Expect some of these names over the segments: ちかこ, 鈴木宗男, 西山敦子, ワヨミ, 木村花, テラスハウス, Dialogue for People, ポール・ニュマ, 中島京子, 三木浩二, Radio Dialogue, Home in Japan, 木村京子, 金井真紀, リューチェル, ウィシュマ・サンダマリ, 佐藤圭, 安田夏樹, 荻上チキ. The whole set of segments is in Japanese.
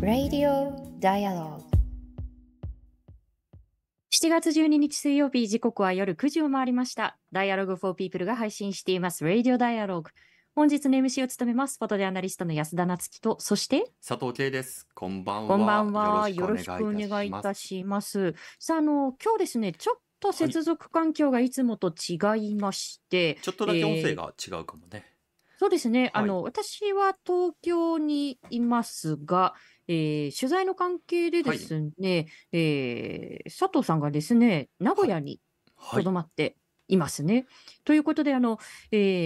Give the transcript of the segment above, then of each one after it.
Radio Dialogue 7月12日水曜日、時刻は夜9時を回りました。 Dialogue for People が配信しています Radio Dialogue。 本日の MC を務めますフォトジャーナリストの安田夏樹と、そして佐藤圭です。こんばんは。こんばんは、よろしくお願いいたします。さあ、今日ですね、ちょっと接続環境がいつもと違いまして、はい、ちょっとだけ音声が違うかもね、そうですね、はい、私は東京にいますが、取材の関係でですね、はい、佐藤さんがですね、名古屋にとどまっていますね、はい、ということで、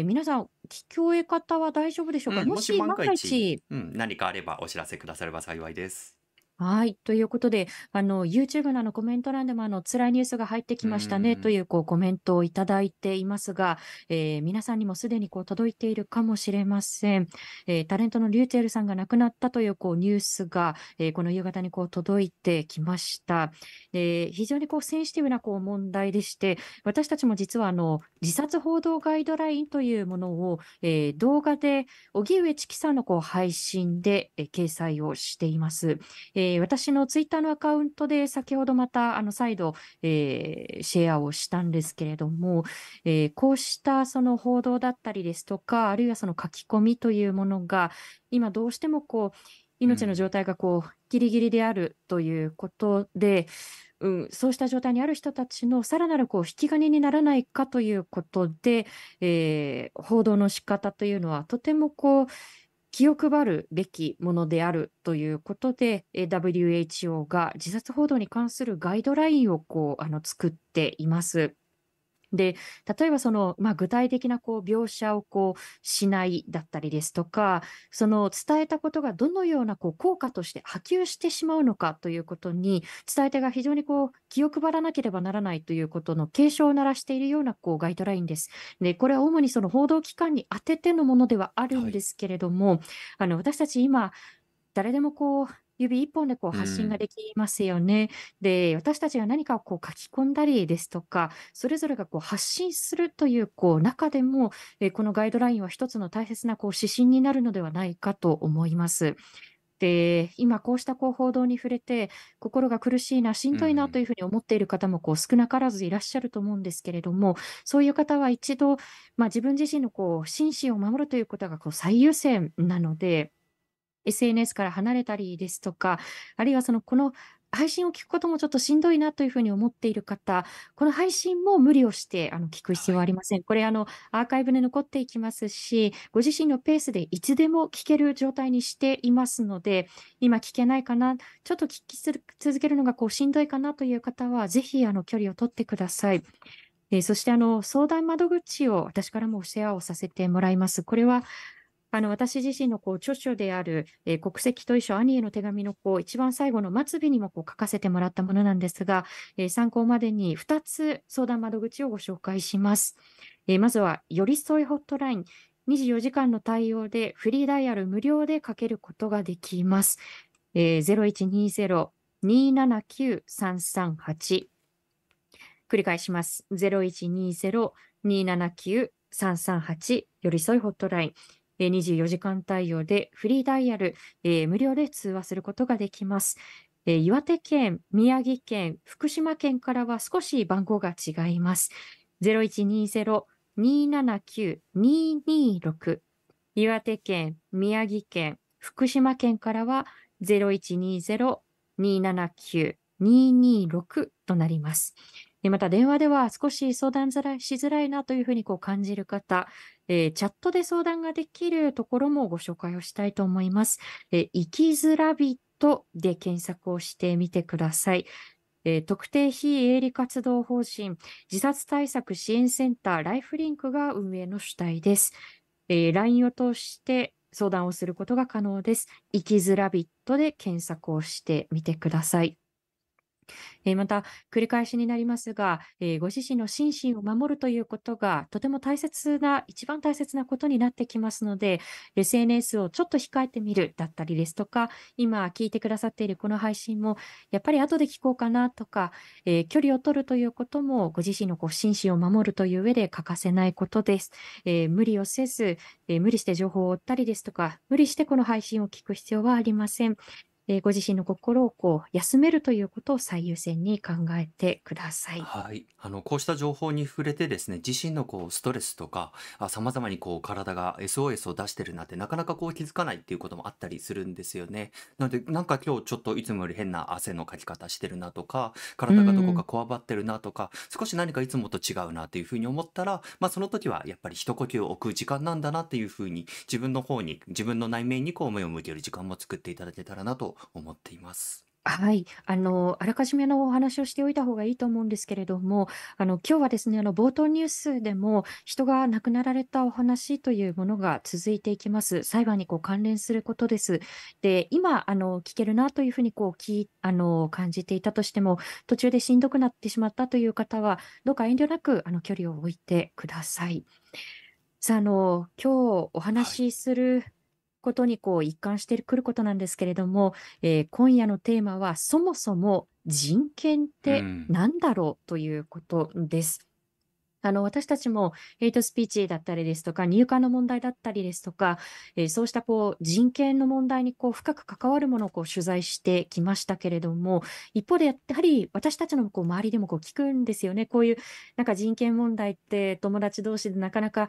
皆さん聞こえ方は大丈夫でしょうか、うん、もし万が一、うん、何かあればお知らせくだされば幸いです。はい、ということで、YouTube のコメント欄でも辛いニュースが入ってきましたねという、コメントをいただいていますが、皆さんにもすでに届いているかもしれません。タレントのリューチェルさんが亡くなったという、ニュースが、この夕方に届いてきました。非常にセンシティブな問題でして、私たちも実は自殺報道ガイドラインというものを、動画で荻上チキさんの配信で、掲載をしています。私のツイッターのアカウントで先ほどまた再度、シェアをしたんですけれども、こうしたその報道だったりですとか、あるいはその書き込みというものが今どうしても命の状態がギリギリであるということで、うん、そうした状態にある人たちのさらなる引き金にならないかということで、報道の仕方というのはとても気を配るべきものであるということで、WHO が自殺報道に関するガイドラインを作っています。で、例えば具体的な描写をしないだったりですとか、その伝えたことがどのような効果として波及してしまうのかということに、伝え手が非常に気を配らなければならないということの警鐘を鳴らしているようなガイドラインです。で、これは主にその報道機関に当ててのものではあるんですけれども、はい、私たち今誰でも指一本で発信ができますよね。うん、で、私たちが何かを書き込んだりですとか、それぞれが発信するという中でも、このガイドラインは一つの大切な指針になるのではないかと思います。で、今こうした報道に触れて心が苦しいな、しんどいなというふうに思っている方も少なからずいらっしゃると思うんですけれども、そういう方は一度、自分自身の心身を守るということが最優先なので、SNS から離れたりですとか、あるいはこの配信を聞くこともちょっとしんどいなというふうに思っている方、この配信も無理をして聞く必要はありません。これアーカイブで残っていきますし、ご自身のペースでいつでも聞ける状態にしていますので、今聞けないかな、ちょっと聞き続けるのがしんどいかなという方は、ぜひ距離を取ってください。そして相談窓口を私からもシェアをさせてもらいます。これは私自身の著書である、国籍と遺書兄への手紙の一番最後の末尾にも書かせてもらったものなんですが、参考までに2つ相談窓口をご紹介します。まずは、寄り添いホットライン。24時間の対応でフリーダイヤル無料でかけることができます。0120-279-338。繰り返します。0120-279-338。寄り添いホットライン。24時間対応でフリーダイヤル、無料で通話することができます。岩手県、宮城県、福島県からは少し番号が違います。0120-279-226。岩手県、宮城県、福島県からは 0120-279-226 となります。また電話では少し相談しづらいなというふうに感じる方、チャットで相談ができるところもご紹介をしたいと思います。生きづらびとで検索をしてみてください。特定非営利活動法人自殺対策支援センターライフリンクが運営の主体です。LINE を通して相談をすることが可能です。生きづらびとで検索をしてみてください。また繰り返しになりますが、ご自身の心身を守るということがとても大切な、一番大切なことになってきますので、 SNS をちょっと控えてみるだったりですとか、今聞いてくださっているこの配信もやっぱり後で聞こうかなとか、距離を取るということもご自身の心身を守るという上で欠かせないことです。無理をせず、無理して情報を追ったりですとか、無理してこの配信を聞く必要はありません。ご自身の心を休めるということを最優先に考えてください。はい、こうした情報に触れてですね、自身のストレスとか様々に体が SOS を出してるなんて、なかなか気づかないっていうこともあったりするんですよね。なのでなんか今日ちょっといつもより変な汗のかき方してるなとか、体がどこかこわばってるなとか、少し何かいつもと違うなっていうふうに思ったら、その時はやっぱり一呼吸を置く時間なんだなっていうふうに、自分の内面に目を向ける時間も作っていただけたらなと思っています。はい、あらかじめのお話をしておいた方がいいと思うんですけれども、今日はですね、冒頭ニュースでも人が亡くなられたお話というものが続いていきます。裁判に関連することです。で、今聞けるなというふうに感じていたとしても、途中でしんどくなってしまったという方は、どうか遠慮なく距離を置いてください。さあ、今日お話しする、はい、ことに一貫してくることなんですけれども、今夜のテーマはそもそも人権って何だろうということです。私たちもヘイトスピーチだったりですとか、入管の問題だったりですとか、そうした人権の問題に深く関わるものを取材してきましたけれども、一方でやはり私たちの周りでも聞くんですよね。こういうなんか人権問題って友達同士でなかなか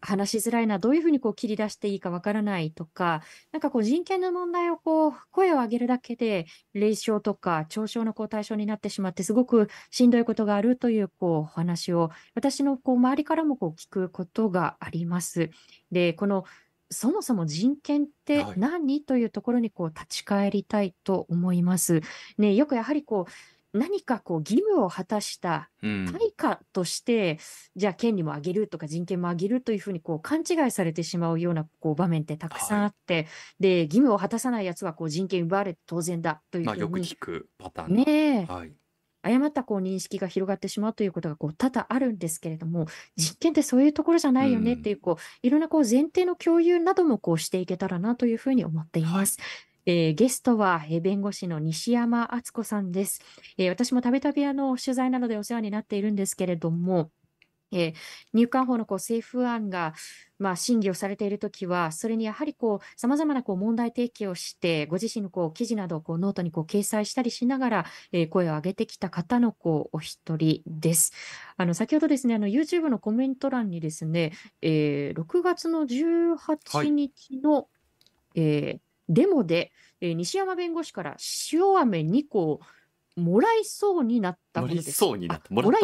話しづらいな、どういうふうに切り出していいかわからないとか、なんか人権の問題を声を上げるだけで冷笑とか嘲笑の対象になってしまって、すごくしんどいことがあるというお話を私の周りからも聞くことがあります。で、そもそも人権って何、はい、というところに立ち返りたいと思います。ね、よくやはり何か義務を果たした対価として、じゃあ権利も上げるとか人権も上げるというふうに勘違いされてしまうような場面ってたくさんあって、はい、で、義務を果たさないやつは人権奪われて当然だというふうに、よく聞くパターンね。はい。誤った認識が広がってしまうということが多々あるんですけれども、人権ってそういうところじゃないよねっていう、いろんな前提の共有などもしていけたらなというふうに思っています。はい、ゲストは弁護士の西山敦子さんです。私もたびたび取材などでお世話になっているんですけれども、入管法の政府案が、審議をされているときは、それにやはりさまざまな問題提起をして、ご自身の記事などをノートに掲載したりしながら、声を上げてきた方のお一人です。先ほどですね、YouTube のコメント欄にですね、6月の18日の、はい、デモで、西山弁護士から塩飴2個をもらいそうになったものです。もらい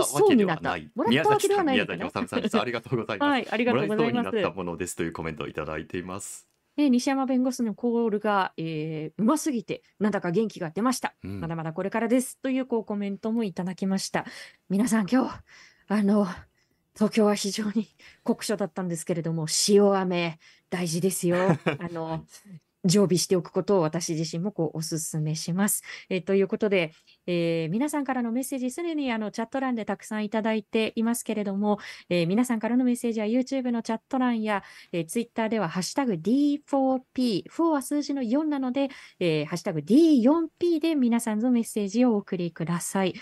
そうになった。宮崎さん、宮崎治さんです。ありがとうございます。はい、ありがとうございます。もらいそうになったものですというコメントをいただいています。西山弁護士のコールが、うますぎてなんだか元気が出ました。まだまだこれからですというコメントもいただきました。皆さん、今日東京は非常に酷暑だったんですけれども、塩飴大事ですよ。常備しておくことを私自身もお勧めします。ということで、皆さんからのメッセージ、すでにチャット欄でたくさんいただいていますけれども、皆さんからのメッセージは YouTube のチャット欄や、Twitter ではハッシュタグ D4P、4は数字の4なので、ハッシュタグ D4P で皆さんのメッセージをお送りください。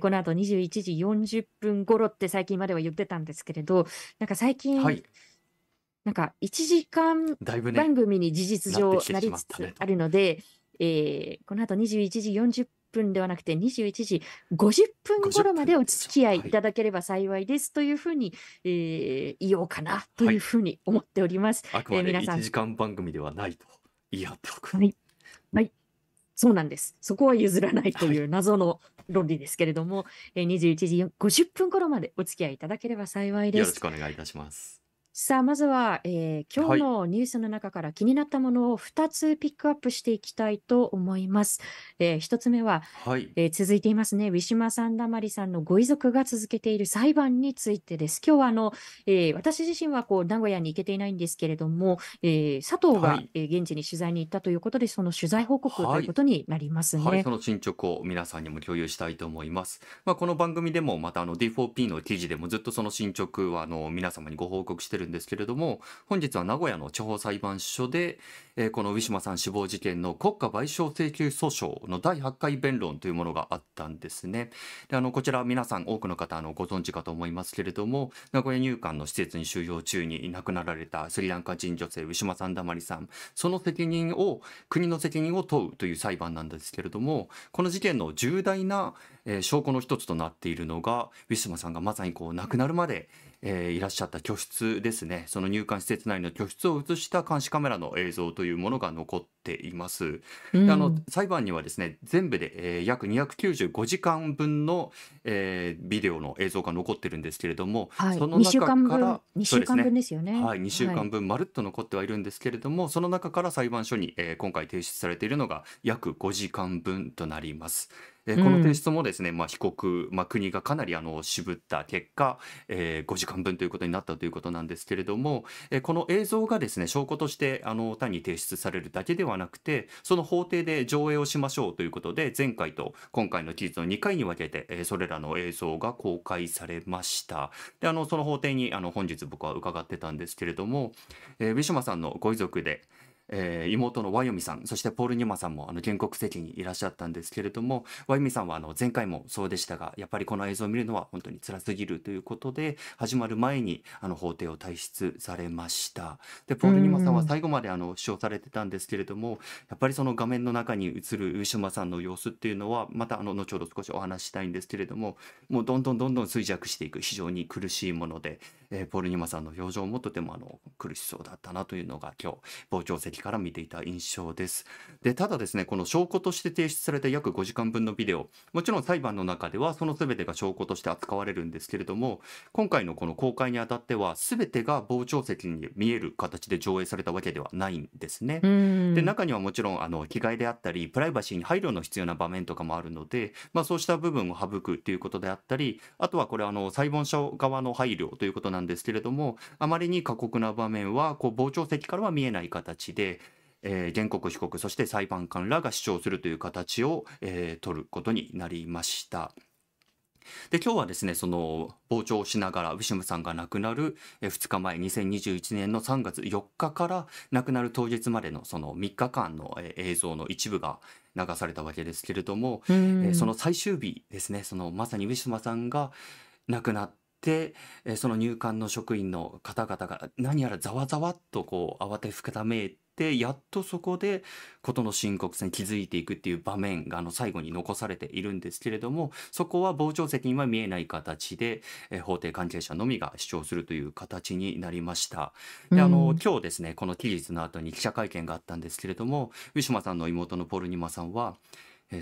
この後21時40分頃って最近までは言ってたんですけれど、なんか最近、はい、なんか1時間番組に事実上なりつつあるので、この後21時40分ではなくて21時50分頃までお付き合いいただければ幸いですというふうに、言おうかなというふうに思っております。あくまで1時間番組ではないと言い張っておく。はい、はい、そうなんです。そこは譲らないという謎の論理ですけれども、21時50分頃までお付き合いいただければ幸いです。よろしくお願いいたします。さあ、まずは、今日はい。のニュースの中から気になったものを2つピックアップしていきたいと思います。1つ目は、はい。続いていますね、ウィシュマ・サンダマリさんのご遺族が続けている裁判についてです。今日は私自身は名古屋に行けていないんですけれども、佐藤はが、い。現地に取材に行ったということで、その取材報告とはいうこい。とになりますね。その進捗を皆さんにも共有したいと思います。この番組でも、またD4P の記事でもずっとその進捗は皆様にご報告してるんですけれども、本日は名古屋の地方裁判所で、このウィシュマさん死亡事件の国家賠償請求訴訟の第8回弁論というものがあったんですね。で、こちら皆さん多くの方ご存知かと思いますけれども、名古屋入管の施設に収容中に亡くなられたスリランカ人女性ウィシュマさんだまりさん、その責任を国の責任を問うという裁判なんですけれども、この事件の重大な証拠の一つとなっているのが、ウィシュマさんがまさに亡くなるまでいらっしゃった居室ですね。その入管施設内の居室を映した監視カメラの映像というものが残っています。うで、ん、裁判にはですね、全部で約295時間分のビデオの映像が残ってるんですけれども、その2週中間か分ら、そう2週です間分ね、ですよね。はい、2週間分まるっと残ってはいるんですけれども、その中から裁判所に今回提出されているのが約5時間分となります。うこの提ん、出もですね、被告、国がかなり渋った結果、5時間分ということになったということなんですけれども、この映像がですね、証拠として単に提出されるだけではなくて、その法廷で上映をしましょうということで、前回と今回の期日の2回に分けて、それらの映像が公開されました。で、その法廷に本日僕は伺ってたんですけれども、ウィシュマさんのご遺族で妹のワヨミさん、そしてポール・ニュマさんも原告席にいらっしゃったんですけれども、ワヨミさんは前回もそうでしたが、やっぱりこの映像を見るのは本当に辛すぎるということで、始まる前に法廷を退出されました。で、ポール・ニュマさんは最後まで主張されてたんですけれども、やっぱりその画面の中に映るウィシュマさんの様子っていうのは、また後ほど少しお話ししたいんですけれども、もうどんどん衰弱していく、非常に苦しいもので、ポール・ニュマさんの表情もとても苦しそうだったなというのが、今日傍聴席から見ていた印象です。で、ただですね、この証拠として提出された約5時間分のビデオ、もちろん裁判の中ではその全てが証拠として扱われるんですけれども、今回のこの公開にあたっては全てが傍聴席に見える形で上映されたわけではないんですね。で、中にはもちろん着替えであったり、プライバシーに配慮の必要な場面とかもあるので、そうした部分を省くということであったり、あとはこれ裁判所側の配慮ということなんですけれども、あまりに過酷な場面は傍聴席からは見えない形で、原告、被告、そして裁判官らが主張するという形を、取ることになりました。で、今日はですね、その傍聴をしながらウィシュマさんが亡くなる2日前、2021年の3月4日から亡くなる当日までのその3日間の映像の一部が流されたわけですけれども、うそのん最終日ですね、まさにウィシュマさんが亡くなってで、その入管の職員の方々が何やらざわざわっと慌てふためいて、やっとそこで事の深刻さに気づいていくっていう場面が最後に残されているんですけれども、そこは傍聴席には見えない形で、法廷関係者のみが主張するという形になりました。で、うん今日ですね、この期日の後に記者会見があったんですけれども、ウィシュマさんの妹のポール・ニュマさんは、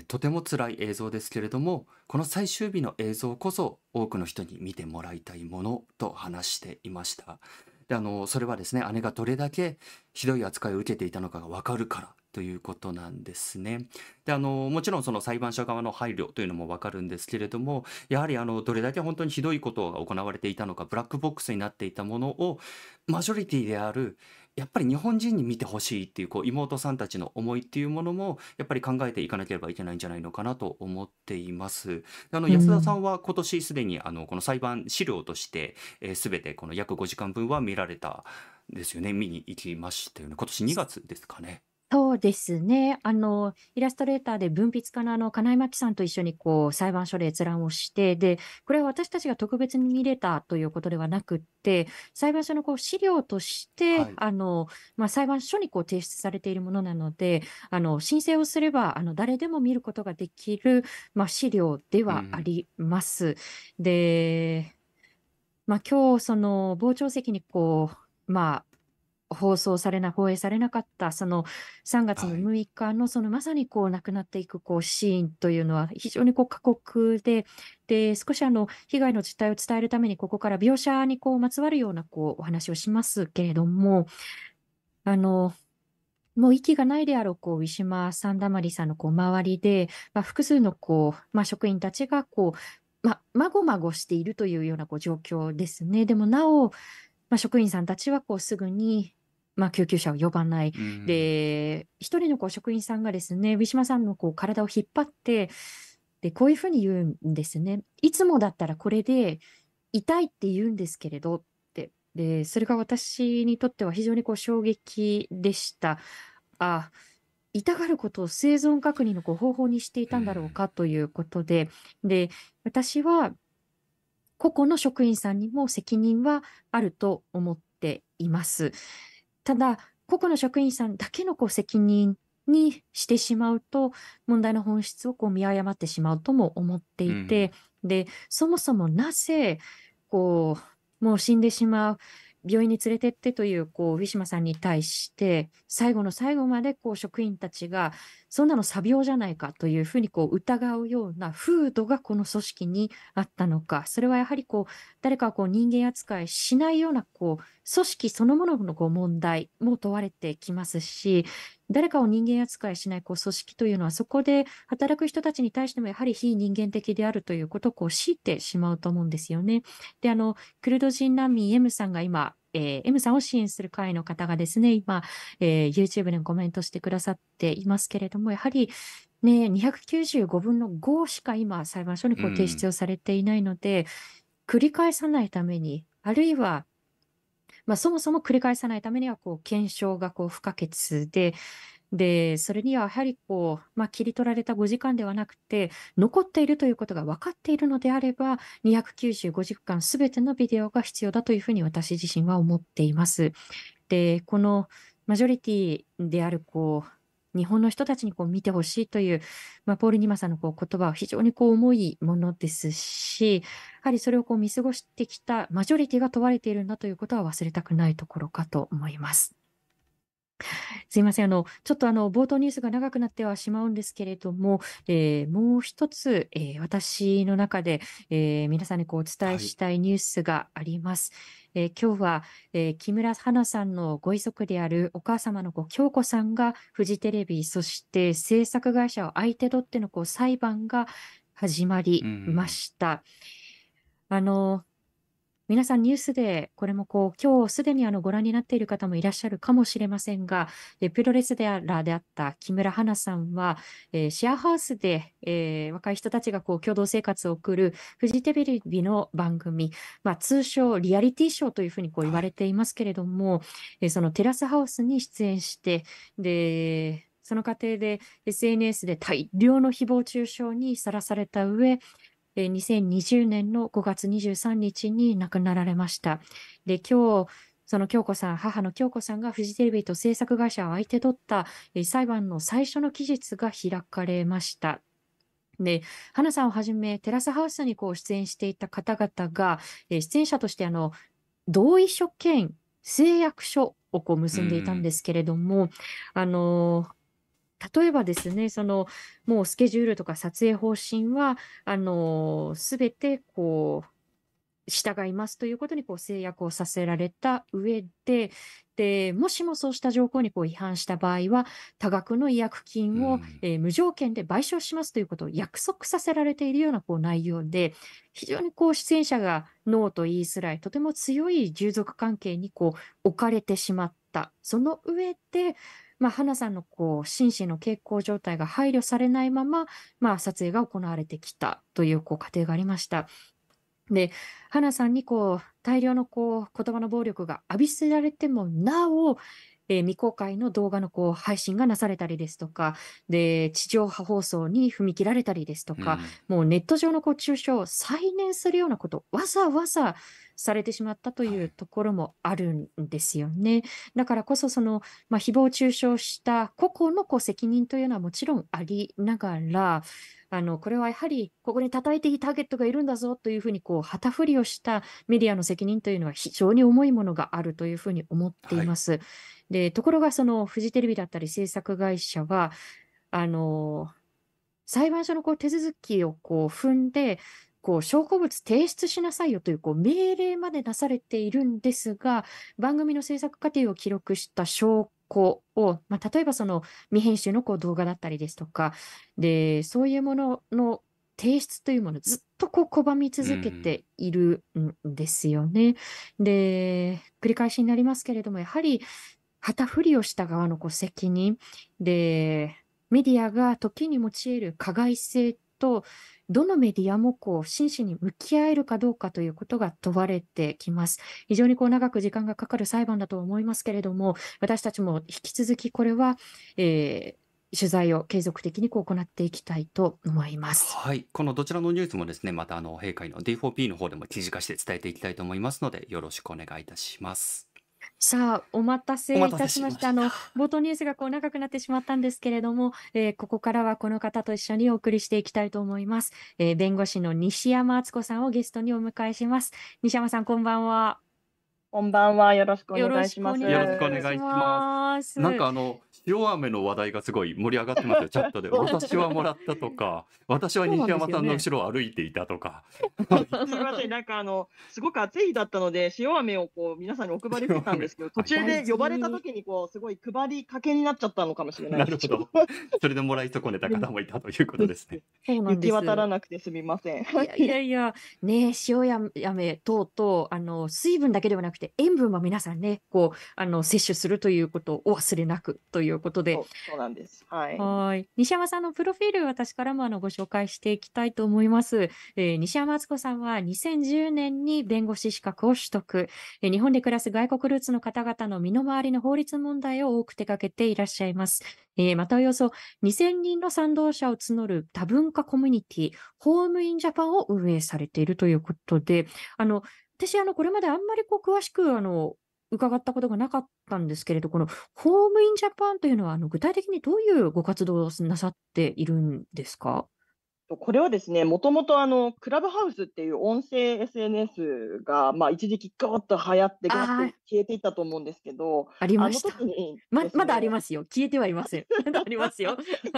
とても辛い映像ですけれども、この最終日の映像こそ多くの人に見てもらいたいものと話していました。でそれはですね、姉がどれだけひどい扱いを受けていたのかが分かるからということなんですね。でもちろんその裁判所側の配慮というのも分かるんですけれども、やはりどれだけ本当にひどいことが行われていたのか、ブラックボックスになっていたものをマジョリティであるやっぱり日本人に見てほしいっていう妹さんたちの思いっていうものもやっぱり考えていかなければいけないんじゃないのかなと思っています。で安田さんは今年すでにこの裁判資料として全てこの約5時間分は見られたんですよね。見に行きましたよね。今年2月ですかね。そうですね。イラストレーターで文筆家の金井真紀さんと一緒に裁判所で閲覧をして、で、これは私たちが特別に見れたということではなくって、裁判所の資料として、はい、裁判所に提出されているものなので、申請をすれば、誰でも見ることができる、資料でうはあんります。で、今日、傍聴席に放映されなかったその3月の6日のそのまさにこう亡くなっていくこうシーンというのは非常にこう過酷で、少し被害の実態を伝えるためにここから描写にこうまつわるようなこうお話をしますけれども、もう息がないであろう、ウィシュマ・サンダマリさんのこう周りで、複数のこう、職員たちがこう、まごまごしているというようなこう状況ですね。でもなお、職員さんたちはこうすぐに、救急車を呼ばない。で、一人のこう職員さんがですね、ウィシュマさんのこう体を引っ張って、で、こういうふうに言うんですね。いつもだったらこれで痛いって言うんですけれど、で、それが私にとっては非常にこう衝撃でした。あ、痛がることを生存確認のこう方法にしていたんだろうかということで、で、私は個々の職員さんにも責任はあると思っています。ただ、個々の職員さんだけのこう責任にしてしまうと、問題の本質をこう見誤ってしまうとも思っていて、で、そもそもなぜ、こう、もう死んでしまう、病院に連れてってという、ウィシュマさんに対して、最後の最後まで、職員たちが、そんなの詐病じゃないかというふうに、疑うような風土がこの組織にあったのか、それはやはり、誰かを人間扱いしないような、組織そのものの問題も問われてきますし、誰かを人間扱いしない組織というのは、そこで働く人たちに対してもやはり非人間的であるということを強いてしまうと思うんですよね。で、クルド人難民 M さんが今、M さんを支援する会の方がですね、今、YouTube でコメントしてくださっていますけれども、やはりね、295分の5しか今、裁判所に提出をされていないので、繰り返さないために、あるいは、そもそも繰り返さないためには、検証が不可欠で、で、それにはやはり切り取られた5時間ではなくて、残っているということが分かっているのであれば、295時間すべてのビデオが必要だというふうに私自身は思っています。で、このマジョリティである、日本の人たちに見てほしいという、ポール・ニマさんの言葉は非常に重いものですし、やはりそれを見過ごしてきたマジョリティが問われているんだということは忘れたくないところかと思います。すいません。ちょっと冒頭ニュースが長くなってはしまうんですけれども、もう一つ、私の中で、皆さんにお伝えしたいニュースがあります。今日は、木村花さんのご遺族であるお母様の京子さんが、フジテレビ、そして制作会社を相手取っての裁判が始まりました。皆さんニュースで、これも今日すでにご覧になっている方もいらっしゃるかもしれませんが、プロレスラーであった木村花さんは、シェアハウスで、若い人たちが共同生活を送るフジテレビの番組、通称リアリティショーというふうに言われていますけれども、そのテラスハウスに出演して、で、その過程で SNS で大量の誹謗中傷にさらされた上、2020年の5月23日に亡くなられました。で、今日、その京子さん、母の京子さんがフジテレビと制作会社を相手取った裁判の最初の期日が開かれました。で、花さんをはじめ、テラスハウスに出演していた方々が、出演者として同意書兼誓約書を結んでいたんですけれども、例えばですね、もうスケジュールとか撮影方針は、すべて、従いますということに、制約をさせられた上で、で、もしもそうした条項に違反した場合は、多額の違約金を、無条件で賠償しますということを約束させられているような、内容で、非常に、出演者がノーと言いづらい、とても強い従属関係に、置かれてしまった。その上で、花さんの心身の健康状態が配慮されないまま、撮影が行われてきたという過程がありました。で、花さんに大量の言葉の暴力が浴びせられてもなお、未公開の動画の配信がなされたりですとか、で、地上波放送に踏み切られたりですとか、もうネット上の中傷を再燃するようなこと、わざわざされてしまったというところもあるんですよね。だからこそ、誹謗中傷した個々の責任というのはもちろんありながら、これはやはりここに叩いていいターゲットがいるんだぞというふうに旗振りをしたメディアの責任というのは非常に重いものがあるというふうに思っています。はい、でところがそのフジテレビだったり制作会社は裁判所の手続きを踏んで証拠物提出しなさいよという命令まで出されているんですが、番組の制作過程を記録した証拠を、例えばその未編集の動画だったりですとかで、そういうものの提出というものをずっと拒み続けているんですよね。で繰り返しになりますけれども、やはり旗振りをした側の責任で、メディアが時に用いる加害性とどのメディアも真摯に向き合えるかどうかということが問われてきます。非常に長く時間がかかる裁判だと思いますけれども、私たちも引き続きこれは、取材を継続的に行っていきたいと思います。はい、このどちらのニュースもですね、また閉会の D4P の方でも記事化して伝えていきたいと思いますので、よろしくお願いいたします。さあお待たせいたしました。冒頭ニュースが長くなってしまったんですけれども、ここからはこの方と一緒にお送りしていきたいと思います。弁護士の西山敦子さんをゲストにお迎えします。西山さん、こんばんは。こんばんは。よろしくお願いします。よろしくお願いします。なんか塩飴の話題がすごい盛り上がってますよ、チャットで。私はもらったとか、私は西山さんの後ろを歩いていたとか。すみません、なんかすごく暑い日だったので、塩飴を皆さんにお配りしてたんですけど、途中で呼ばれた時にすごい配りかけになっちゃったのかもしれない。なるほど。それでもらい損ねた方もいたということですね。行き渡らなくてすみません。いやいや、ね、塩飴等々、水分だけではなくて、塩分も皆さんね、摂取するということをお忘れなくという。そうなんです。はい。西山さんのプロフィール、私からもご紹介していきたいと思います。西山敦子さんは2010年に弁護士資格を取得。日本で暮らす外国ルーツの方々の身の回りの法律問題を多く手掛けていらっしゃいます。またおよそ2000人の賛同者を募る多文化コミュニティ、Home in Japan を運営されているということで、私、これまであんまり詳しく、伺ったことがなかったんですけれど、このホームインジャパンというのは具体的にどういうご活動をなさっているんですか？これはですね、もともとクラブハウスっていう音声 SNS が、一時期ガーッと流行って、ガーッと消えていったと思うんですけど、ありました。まだありますよ。消えてはいません。まだありますよ。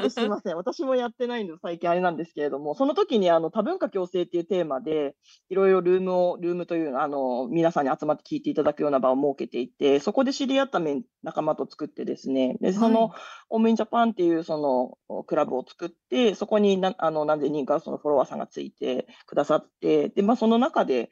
すみません。私もやってないので、最近あれなんですけれども、その時に多文化共生っていうテーマで、いろいろルームという皆さんに集まって聞いていただくような場を設けていて、そこで知り合った仲間と作ってですね、で、ホームインジャパンっていうクラブを作って、そこに何千人かフォロワーさんがついてくださって、でその中で、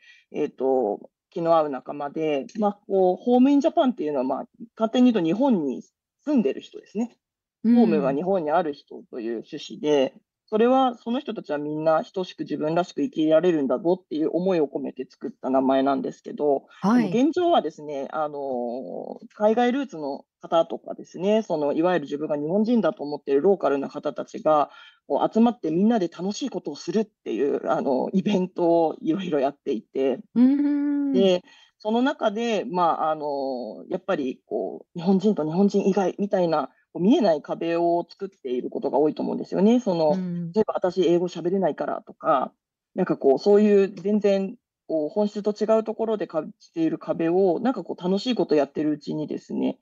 気の合う仲間で、ホームインジャパンっていうのは、勝手に言うと日本に住んでる人ですね。ホームが日本にある人という趣旨で、それはその人たちはみんな等しく自分らしく生きられるんだぞっていう思いを込めて作った名前なんですけど、現状はですね、海外ルーツの方とかですね、いわゆる自分が日本人だと思っているローカルな方たちが集まってみんなで楽しいことをするっていうイベントをいろいろやっていて、でその中で、やっぱり日本人と日本人以外みたいな見えない壁を作っていることが多いと思うんですよね。例えば私英語喋れないからとか、なんかそういう全然本質と違うところで感じている壁を、なんか楽しいことやってるうちにですね、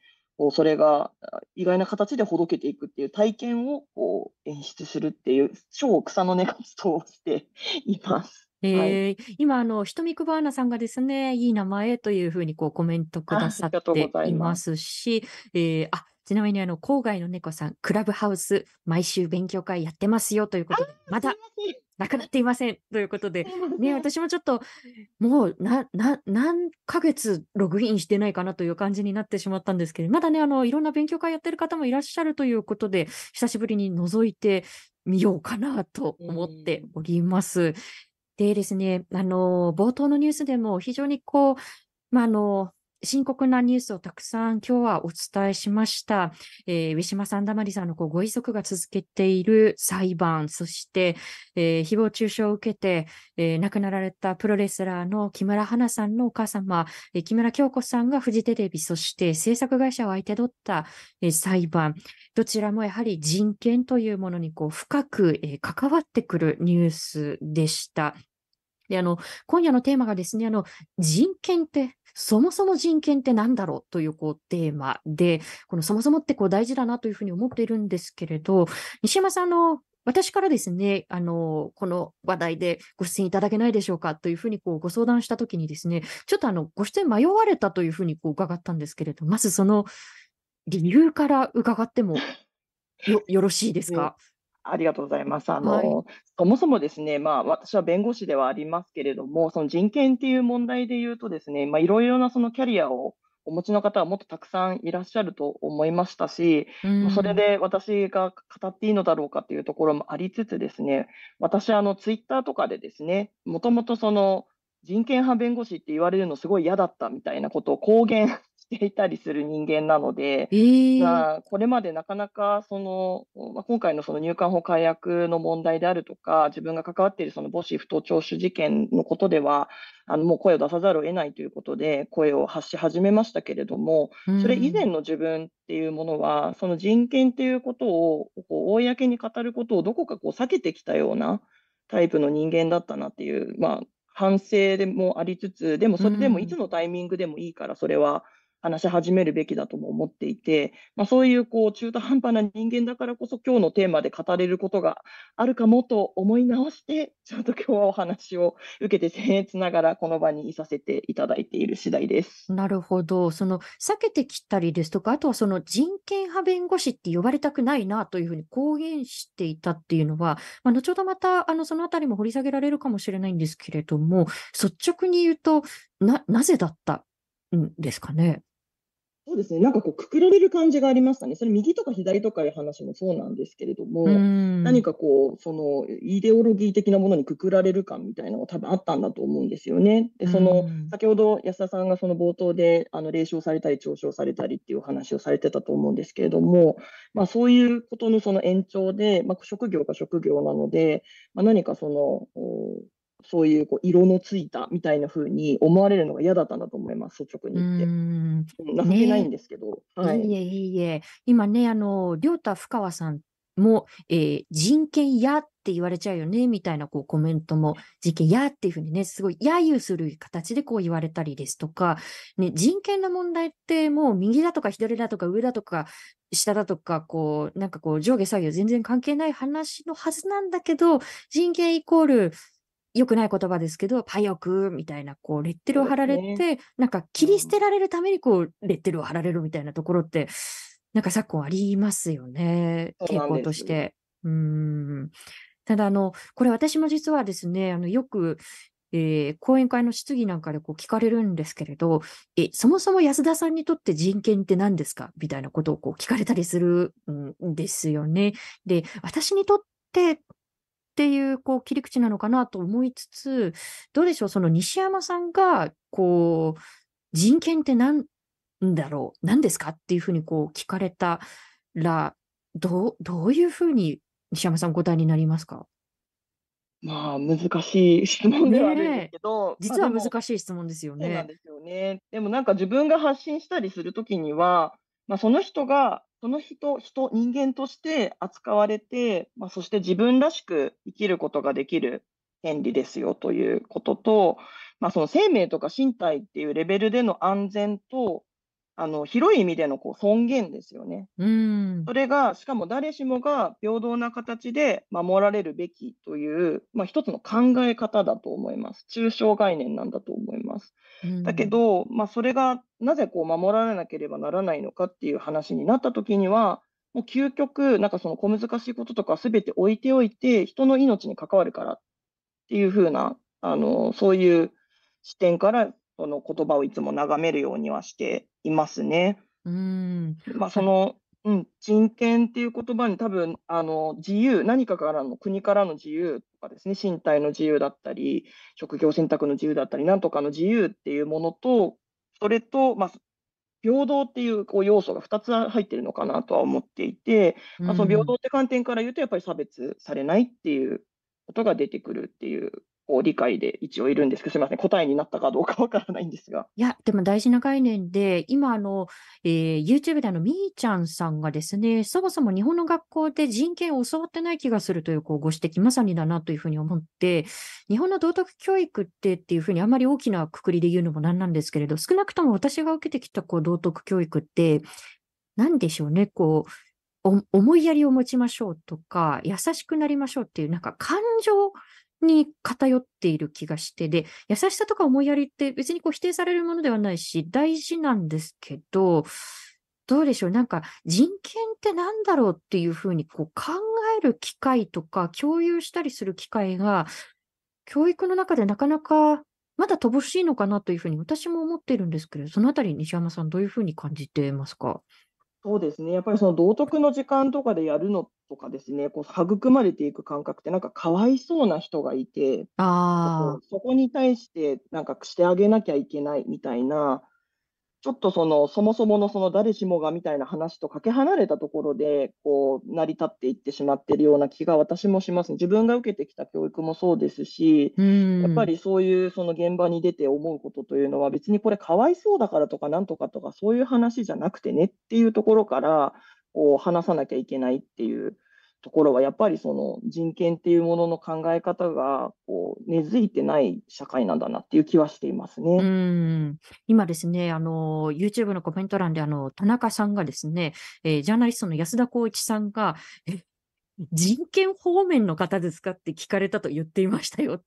それが意外な形でほどけていくっていう体験を演出するっていう超草の根活動をしています。今ひとみくばあなさんがですね、いい名前というふうにコメントくださっていますし、ちなみに郊外の猫さん、クラブハウス毎週勉強会やってますよということで、まだなくなっていませんということで、ね、私もちょっともう何ヶ月ログインしてないかなという感じになってしまったんですけど、まだね、いろんな勉強会やってる方もいらっしゃるということで、久しぶりに覗いてみようかなと思っております。でですね、冒頭のニュースでも非常に深刻なニュースをたくさん今日はお伝えしました。ウィシュマ・サンダマリさんのご遺族が続けている裁判、そして、誹謗中傷を受けて、亡くなられたプロレスラーの木村花さんのお母様、木村京子さんがフジテレビ、そして制作会社を相手取った、裁判、どちらもやはり人権というものに深く、関わってくるニュースでした。で、今夜のテーマがですね、人権って、そもそも人権って何だろうという、テーマで、そもそもって大事だなというふうに思っているんですけれど、西山さんの、私からですね、この話題でご出演いただけないでしょうかというふうにご相談したときにですね、ちょっとご出演迷われたというふうに伺ったんですけれど、まずその理由から伺ってもよろしいですか。ありがとうございます。はい、そもそもですね、私は弁護士ではありますけれども、その人権っていう問題で言うとですね、いろいろなそのキャリアをお持ちの方はもっとたくさんいらっしゃると思いましたし、それで私が語っていいのだろうかというところもありつつですね、私ツイッターとかでですね、もともとその人権派弁護士って言われるのすごい嫌だったみたいなことを公言していたりする人間なので、これまでなかなか今回のその入管法改悪の問題であるとか、自分が関わっているその母子不当聴取事件のことではもう声を出さざるを得ないということで声を発し始めましたけれども、それ以前の自分っていうものはその人権っていうことを公に語ることをどこか避けてきたようなタイプの人間だったなっていう、反省でもありつつ、でもそれでもいつのタイミングでもいいからそれは話し始めるべきだとも思っていて、そういう中途半端な人間だからこそ今日のテーマで語れることがあるかもと思い直して、ちゃんと今日はお話を受けて僭越ながらこの場にいさせていただいている次第です。なるほど。その避けてきたりですとか、あとはその人権派弁護士って呼ばれたくないなというふうに公言していたっていうのは、後ほどまたそのあたりも掘り下げられるかもしれないんですけれども、率直に言うと なぜだったんですかね。そうですね、くくられる感じがありましたね。それ右とか左とかいう話もそうなんですけれども、何かそのイデオロギー的なものにくくられる感みたいなのが多分あったんだと思うんですよね。で、先ほど安田さんがその冒頭で冷笑されたり嘲笑されたりっていう話をされてたと思うんですけれども、そういうことのその延長で、職業が職業なので、何かそういう色のついたみたいな風に思われるのが嫌だったんだと思います、率直に言って。情けないんですけど。いえいえ、今ね、亮太深川さんも、人権やって言われちゃうよねみたいなコメントも、人権やっていうふうにね、すごい揶揄する形で言われたりですとか、ね、人権の問題ってもう右だとか左だとか上だとか下だとかなんか上下左右全然関係ない話のはずなんだけど、人権イコール良くない言葉ですけど、パイオクみたいな、レッテルを貼られて、ね、切り捨てられるために、レッテルを貼られるみたいなところって、昨今ありますよね、傾向として。ただ、これ私も実はですね、よく、講演会の質疑なんかで聞かれるんですけれど、そもそも安田さんにとって人権って何ですかみたいなことを聞かれたりするんですよね。で、私にとって、っていう切り口なのかなと思いつつ、どうでしょう、その西山さんが人権って何だろう、何ですかっていうふうに聞かれたら、どういうふうに西山さん答えになりますか。難しい質問ではあるんですけど、実は難しい質問ですよね。そうなんですよね。でも自分が発信したりするときには、その人が人間として扱われて、そして自分らしく生きることができる権利ですよということと、その生命とか身体っていうレベルでの安全と、広い意味での尊厳ですよね。それがしかも誰しもが平等な形で守られるべきという、一つの考え方だと思います。抽象概念なんだと思います。だけど、それがなぜ守られなければならないのかっていう話になった時には、もう究極その小難しいこととか全て置いておいて、人の命に関わるからっていう風なそういう視点からその言葉をいつも眺めるようにはしていますね。人権っていう言葉に多分自由、何かからの国からの自由とかですね、身体の自由だったり職業選択の自由だったりなんとかの自由っていうものと、それと、平等っていう要素が2つ入ってるのかなとは思っていて、その平等って観点から言うと、やっぱり差別されないっていうことが出てくるっていう。理解で一応いるんですけど、すみません、答えになったかどうかわからないんですが。いや、でも大事な概念で、今YouTube でみーちゃんさんがですね、そもそも日本の学校で人権を教わってない気がするという、ご指摘まさにだなというふうに思って、日本の道徳教育っていうふうにあんまり大きな括りで言うのもなんなんですけれど、少なくとも私が受けてきた道徳教育って、なんでしょうね、思いやりを持ちましょうとか、優しくなりましょうっていう、なんか感情に偏っている気がして、で、優しさとか思いやりって別に否定されるものではないし、大事なんですけど、どうでしょう、なんか人権ってなんだろうっていうふうに考える機会とか、共有したりする機会が、教育の中でなかなかまだ乏しいのかなというふうに私も思っているんですけれど、そのあたり西山さん、どういうふうに感じてますか？そうですね、やっぱりその道徳の時間とかでやるのとかですね、育まれていく感覚って、なんかかわいそうな人がいて、そこに対してなんかしてあげなきゃいけないみたいな、ちょっとそもそもの誰しもがみたいな話とかけ離れたところで成り立っていってしまっているような気が私もします。自分が受けてきた教育もそうですし、やっぱりそういう現場に出て思うことというのは、別にこれかわいそうだからとかなんとかとかそういう話じゃなくてねっていうところから話さなきゃいけないっていうところは、やっぱり人権っていうものの考え方が根付いてない社会なんだなっていう気はしていますね。今ですね、YouTube のコメント欄で田中さんがですね、ジャーナリストの安田光一さんが、人権方面の方ですかって聞かれたと言っていましたよって。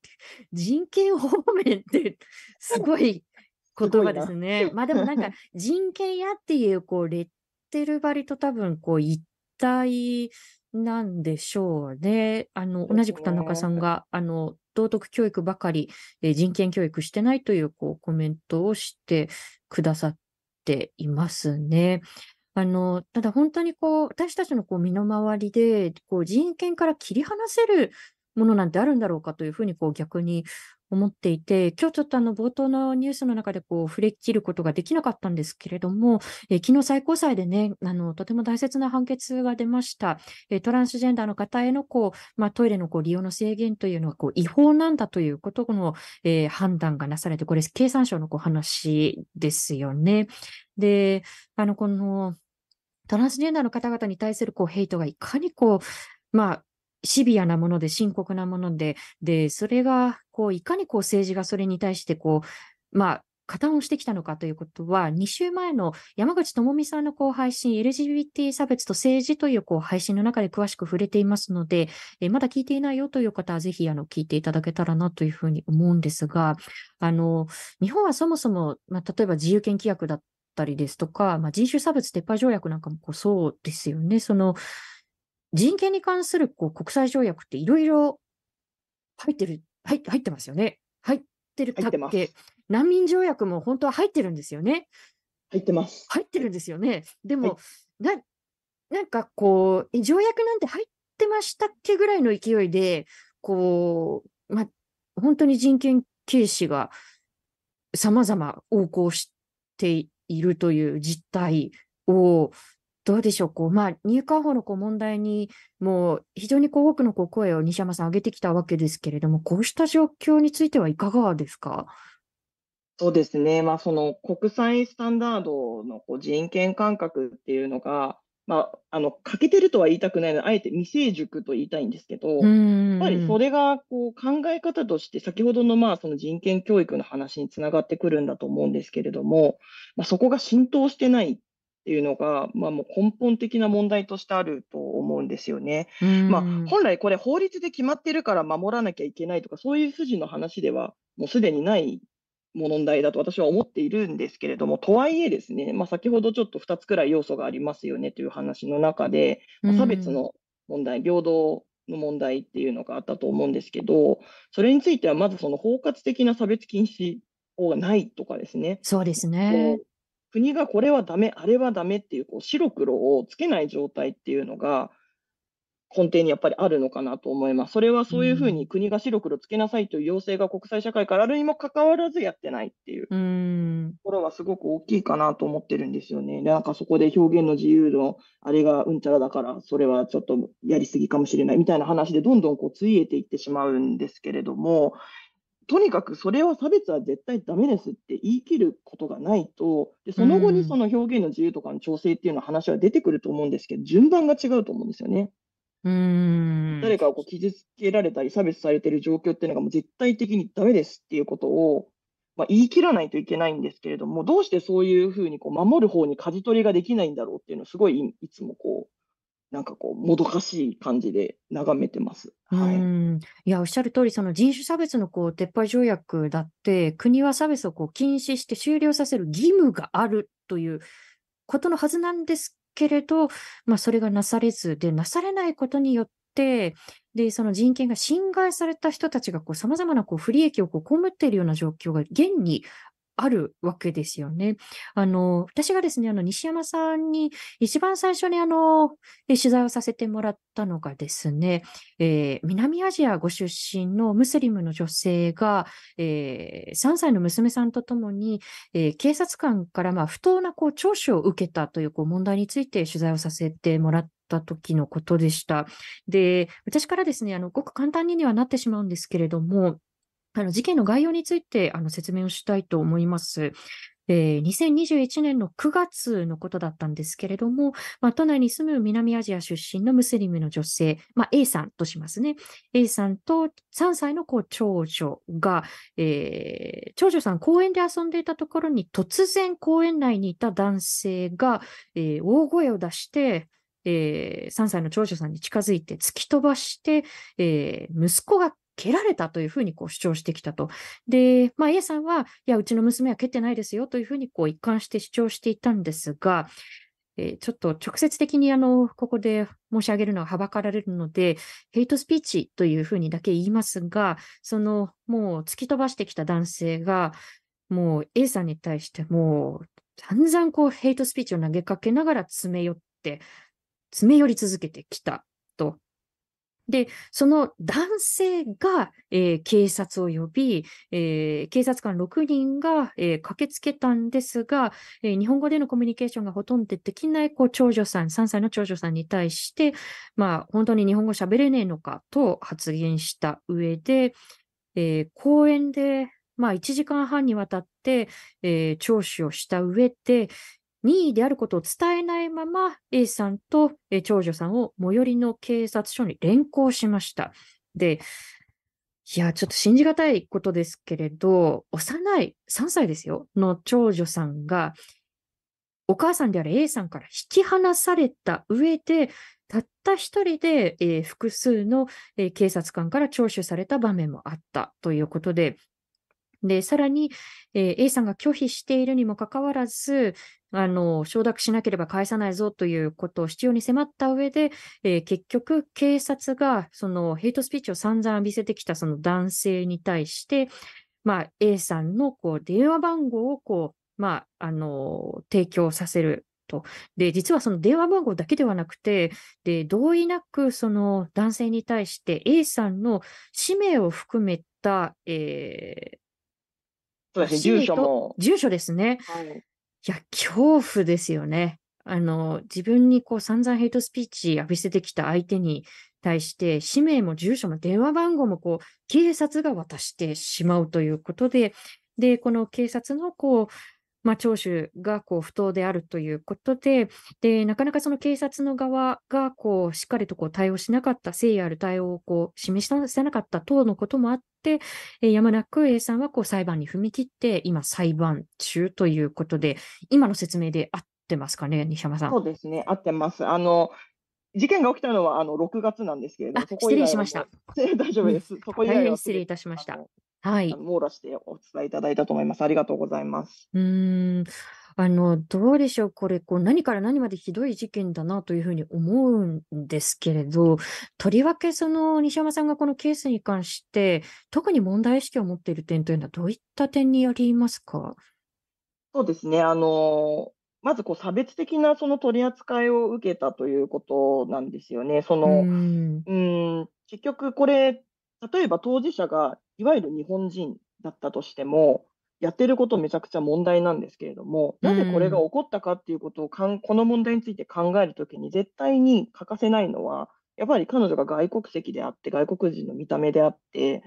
人権方面ってすごい言葉ですね。すまあでもなんか人権やっていうレッテル張りと多分一体なんでしょうね。同じく田中さんが、道徳教育ばかり、人権教育してないという、コメントをしてくださっていますね。ただ本当に私たちの身の回りで、人権から切り離せるものなんてあるんだろうかというふうに、逆に思っていて、今日ちょっと冒頭のニュースの中で触れ切ることができなかったんですけれども、昨日最高裁でね、とても大切な判決が出ました。トランスジェンダーの方へのトイレの利用の制限というのは違法なんだということの、判断がなされて、これ経産省の話ですよね。で、トランスジェンダーの方々に対するヘイトがいかにシビアなもので深刻なもので、それがいかに政治がそれに対して加担をしてきたのかということは、2週前の山口智美さんの配信、LGBT 差別と政治という配信の中で詳しく触れていますので、まだ聞いていないよという方はぜひ聞いていただけたらなというふうに思うんですが、日本はそもそも、例えば自由権規約だったりですとか、人種差別撤廃条約なんかもそうですよね。人権に関する国際条約っていろいろ入ってますよね。入ってるだけ。難民条約も本当は入ってるんですよね。入ってます。入ってるんですよね。でも、なんか条約なんて入ってましたっけぐらいの勢いで、本当に人権軽視が様々横行しているという実態を、どうでしょう、入管法の問題にも非常に多くの声を西山さん上げてきたわけですけれども、こうした状況についてはいかがですか？そうですね、国際スタンダードの人権感覚っていうのが、欠けてるとは言いたくないので、あえて未成熟と言いたいんですけど、やっぱりそれが考え方として、先ほどのその人権教育の話につながってくるんだと思うんですけれども、そこが浸透してないっていうのが、もう根本的な問題としてあると思うんですよね。本来これ法律で決まってるから守らなきゃいけないとか、そういう筋の話ではもうすでにない問題だと私は思っているんですけれども、とはいえですね、先ほどちょっと2つくらい要素がありますよねという話の中で、差別の問題、平等の問題っていうのがあったと思うんですけど、それについてはまず包括的な差別禁止法がないとかですね。そうですね。国がこれはダメ、あれはダメっていう白黒をつけない状態っていうのが、根底にやっぱりあるのかなと思います。それはそういうふうに国が白黒つけなさいという要請が国際社会からあるにもかかわらずやってないっていうところはすごく大きいかなと思ってるんですよね。で、なんかそこで表現の自由のあれがうんちゃらだからそれはちょっとやりすぎかもしれないみたいな話でどんどんこうついえていってしまうんですけれども、とにかくそれは差別は絶対ダメですって言い切ることがないと、でその後にその表現の自由とかの調整っていうの話は出てくると思うんですけど、順番が違うと思うんですよね。誰かをこう傷つけられたり差別されている状況っていうのがもう絶対的にダメですっていうことを、まあ、言い切らないといけないんですけれども、どうしてそういうふうにこう守る方に舵取りができないんだろうっていうのをすごいいつもこうなんかこうもどかしい感じで眺めてます。はい、いやおっしゃる通り、その人種差別のこう撤廃条約だって国は差別をこう禁止して終了させる義務があるということのはずなんですけれど、まあ、それがなされずで、なされないことによってでその人権が侵害された人たちがさまざまなこう不利益をこう被っているような状況が現にあるわけですよね。私がですね、西山さんに一番最初に取材をさせてもらったのがですね、南アジアご出身のムスリムの女性が、3歳の娘さんとともに、警察官からまあ不当なこう聴取を受けたというこう問題について取材をさせてもらった時のことでした。で、私からですね、ごく簡単にはなってしまうんですけれども、事件の概要について説明をしたいと思います。2021年の9月のことだったんですけれども、まあ、都内に住む南アジア出身のムスリムの女性、まあ、A さんとしますね。A さんと3歳の長女が、長女さん公園で遊んでいたところに突然公園内にいた男性が、大声を出して、3歳の長女さんに近づいて突き飛ばして、息子が蹴られたというふうにこう主張してきたと。で、まあ、A さんは、いや、うちの娘は蹴ってないですよというふうにこう一貫して主張していたんですが、ちょっと直接的にここで申し上げるのははばかられるので、ヘイトスピーチというふうにだけ言いますが、そのもう突き飛ばしてきた男性が、もう A さんに対してもう散々こうヘイトスピーチを投げかけながら詰め寄り続けてきたと。で、その男性が、警察を呼び、警察官6人が、駆けつけたんですが、日本語でのコミュニケーションがほとんどできない長女さん、3歳の長女さんに対して、まあ、本当に日本語喋れねえのかと発言した上で、公園で、まあ、1時間半にわたって、聴取をした上で、任意であることを伝えないまま A さんと長女さんを最寄りの警察署に連行しました。で、いや、ちょっと信じがたいことですけれど、幼い3歳ですよ、の長女さんが、お母さんである A さんから引き離された上で、たった一人で、複数の、警察官から聴取された場面もあったということで、で、さらに、A さんが拒否しているにもかかわらず、承諾しなければ返さないぞということを必要に迫った上で、結局、警察がそのヘイトスピーチを散々浴びせてきたその男性に対して、まあ、A さんの電話番号をまあ、提供させると。で、実はその電話番号だけではなくて、で、同意なくその男性に対して A さんの氏名を含めた、住所ですね。はい、いや、恐怖ですよね。自分に散々ヘイトスピーチ浴びせてきた相手に対して、氏名も住所も電話番号も警察が渡してしまうということで、で、この警察のまあ、聴取が不当であるということで、で、なかなかその警察の側がしっかりと対応しなかった、誠意ある対応を示せなかった等のこともあって、やむなく A さんは裁判に踏み切って、今、裁判中ということで、今の説明で合ってますかね、西山さん。そうですね、合ってます。事件が起きたのは6月なんですけれども、失礼しました。大丈夫です。そこ以外は大変失礼いたしました。はい、網羅してお伝えいただいたと思います。ありがとうございます。どうでしょう、これ何から何までひどい事件だなというふうに思うんですけれど、とりわけその西山さんがこのケースに関して特に問題意識を持っている点というのはどういった点にありますか？そうですね。まずこう差別的なその取り扱いを受けたということなんですよね。結局これ、例えば当事者がいわゆる日本人だったとしても、やってることめちゃくちゃ問題なんですけれども、なぜこれが起こったかっていうことをこの問題について考えるときに絶対に欠かせないのは、やっぱり彼女が外国籍であって、外国人の見た目であって、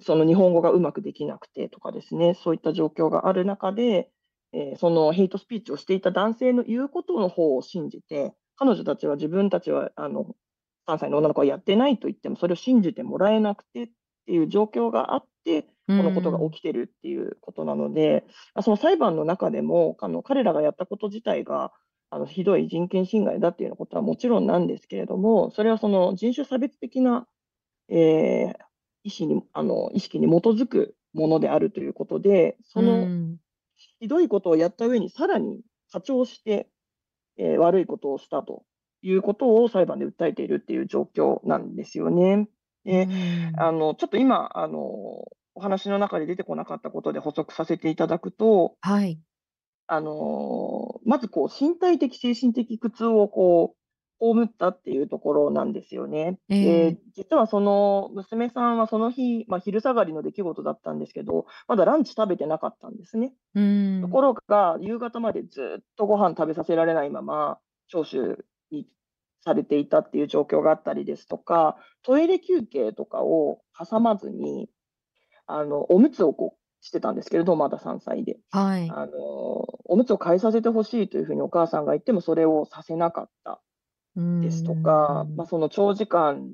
その日本語がうまくできなくてとかですね、そういった状況がある中で、そのヘイトスピーチをしていた男性の言うことの方を信じて、彼女たちは自分たちは3歳の女の子はやってないと言ってもそれを信じてもらえなくてっていう状況があって、このことが起きてるっていうことなので、その裁判の中でも彼らがやったこと自体がひどい人権侵害だっていうようなことはもちろんなんですけれども、それはその人種差別的な、意識に基づくものであるということで、そのひどいことをやった上にさらに加重して、悪いことをしたということを裁判で訴えているっていう状況なんですよね。で、ちょっと今お話の中で出てこなかったことで補足させていただくと、はい、まずこう身体的精神的苦痛をこう被ったっていうところなんですよね。実はその娘さんはその日、昼下がりの出来事だったんですけど、まだランチ食べてなかったんですね。ところが夕方までずっとご飯食べさせられないまま聴取にされていたっていう状況があったりですとか、トイレ休憩とかを挟まずにおむつをこうしてたんですけれど、まだ3歳で、はい、おむつを替えさせてほしいというふうにお母さんが言ってもそれをさせなかったですとか、その長時間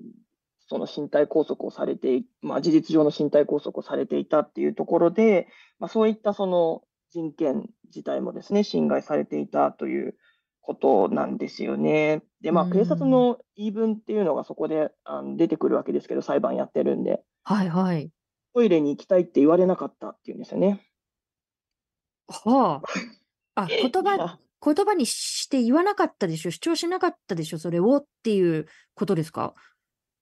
その身体拘束をされて、事実上の身体拘束をされていたっていうところで、そういったその人権自体もですね侵害されていたということなんですよね。で、警察の言い分っていうのがそこで出てくるわけですけど、裁判やってるんで、はいはい、トイレに行きたいって言われなかったっていうんですよね。はあ、言葉にして言わなかったでしょ、主張しなかったでしょ、それをっていうことですか。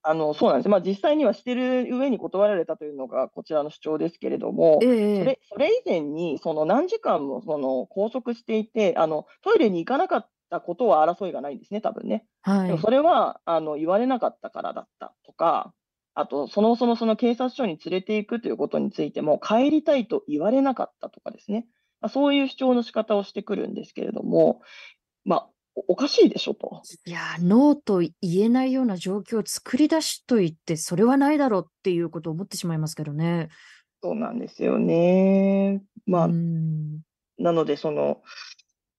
そうなんです。実際にはしてる上に断られたというのがこちらの主張ですけれども、それ以前にその何時間もその拘束していて、トイレに行かなかったことは争いがないんですね、多分ね。はい、でもそれは言われなかったからだったとか、あとその警察署に連れていくということについても帰りたいと言われなかったとかですね、そういう主張の仕方をしてくるんですけれども、おかしいでしょと。いや、ノーと言えないような状況を作り出しといて、それはないだろうっていうことを思ってしまいますけどね。そうなんですよね。なので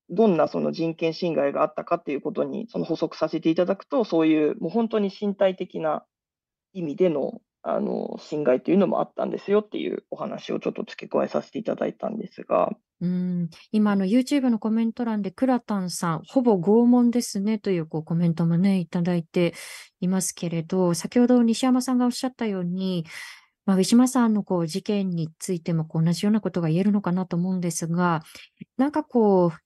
どんなその人権侵害があったかっていうことに補足させていただくと、そういうもう本当に身体的な意味での侵害というのもあったんですよっていうお話をちょっと付け加えさせていただいたんですが、今YouTube のコメント欄でクラタンさんほぼ拷問ですねというコメントもねいただいていますけれど、先ほど西山さんがおっしゃったように、ウィシュマさんの事件についても同じようなことが言えるのかなと思うんですが、なんか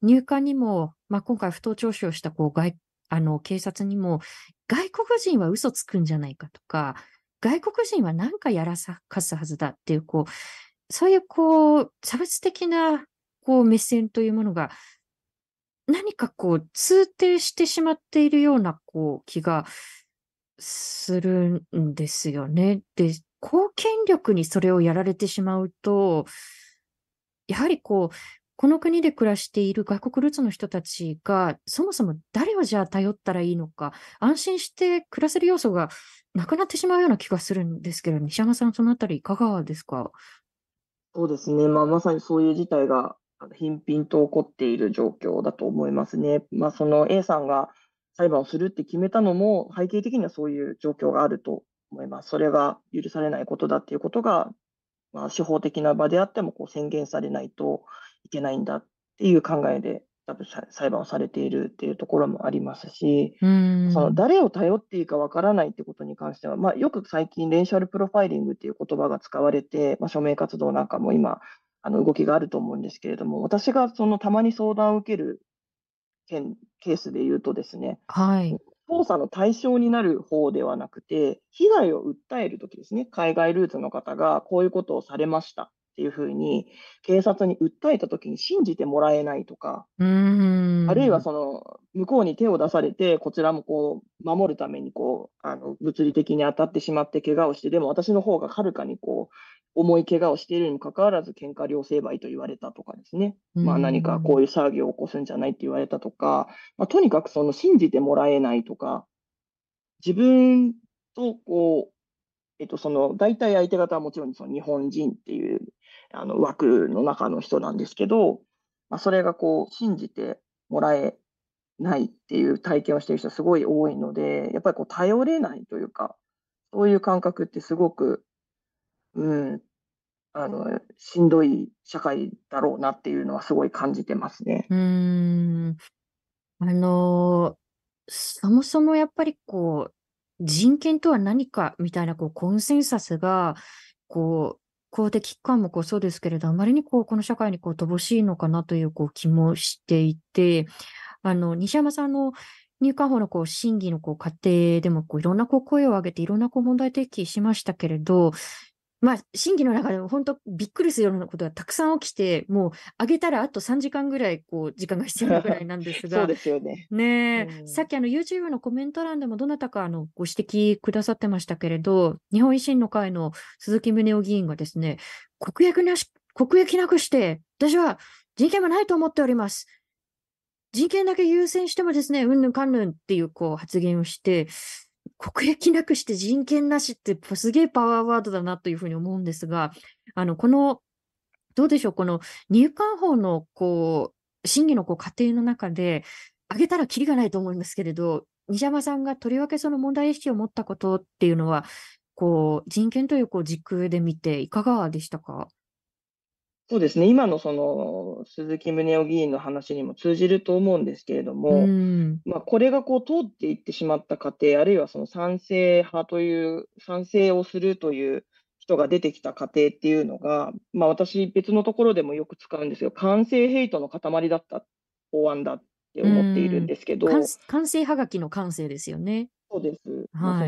入管にも、今回不当聴取をした警察にも外国人は嘘つくんじゃないかとか、外国人は何かやらかすはずだっていう、そういう差別的な目線というものが、何か通底してしまっているような気がするんですよね。で、公権力にそれをやられてしまうと、やはりこの国で暮らしている外国ルーツの人たちが、そもそも誰をじゃあ頼ったらいいのか、安心して暮らせる要素がなくなってしまうような気がするんですけど、西山さん、そのあたりいかがですか。そうですね、まさにそういう事態が頻々と起こっている状況だと思いますね。その A さんが裁判をするって決めたのも、背景的にはそういう状況があると思います。それが許されないことだっていうことが、司法的な場であっても宣言されないといけないんだっていう考えで多分裁判をされているっていうところもありますし、その誰を頼っていいかわからないってことに関しては、よく最近レンシャルプロファイリングっていう言葉が使われて、署名活動なんかも今動きがあると思うんですけれども、私がたまに相談を受けるケースでいうとですね、はい、捜査の対象になる方ではなくて、被害を訴えるときですね、海外ルーツの方がこういうことをされましたっていうふうに警察に訴えた時に信じてもらえないとか、あるいはその向こうに手を出されてこちらもこう守るためにこう物理的に当たってしまって怪我をして、でも私の方がはるかにこう重い怪我をしているにもかかわらず喧嘩両成敗と言われたとかですね、まあ、何かこういう騒ぎを起こすんじゃないって言われたとか、まあ、とにかくその信じてもらえないとか、自分とこうその大体相手方はもちろんその日本人っていう枠の中の人なんですけど、まあ、それがこう信じてもらえないっていう体験をしている人はすごい多いので、やっぱりこう頼れないというか、そういう感覚ってすごく、しんどい社会だろうなっていうのはすごい感じてますね。そもそもやっぱりこう人権とは何かみたいなこうコンセンサスがこう公的機関もこうそうですけれど、あまりにこうこの社会にこう乏しいのかなというこう気もしていて、西山さんの入管法のこう審議のこう過程でもこういろんなこう声を上げていろんなこう問題提起しましたけれど、まあ、審議の中でも本当びっくりするようなことがたくさん起きて、もう上げたらあと3時間ぐらいこう時間が必要なぐらいなんですがそうですよね。さっきYouTube のコメント欄でもどなたかご指摘くださってましたけれど、日本維新の会の鈴木宗男議員がですね、国益なくして私は人権はないと思っております、人権だけ優先してもですねうんぬんかんぬんっていうこう発言をして、国益なくして人権なしってすげえパワーワードだなというふうに思うんですが、どうでしょう、この入管法のこう審議のこう過程の中で挙げたらキリがないと思いますけれど、西山さんがとりわけその問題意識を持ったことっていうのはこう人権というこう軸で見ていかがでしたか？そうですね、今のその鈴木宗男議員の話にも通じると思うんですけれども、まあ、これがこう通っていってしまった過程、あるいはその賛成派という賛成をするという人が出てきた過程っていうのが、まあ、私別のところでもよく使うんですけど、完成ヘイトの塊だった法案だって思っているんですけど、完成はがきの完成ですよね。そうです、はい、その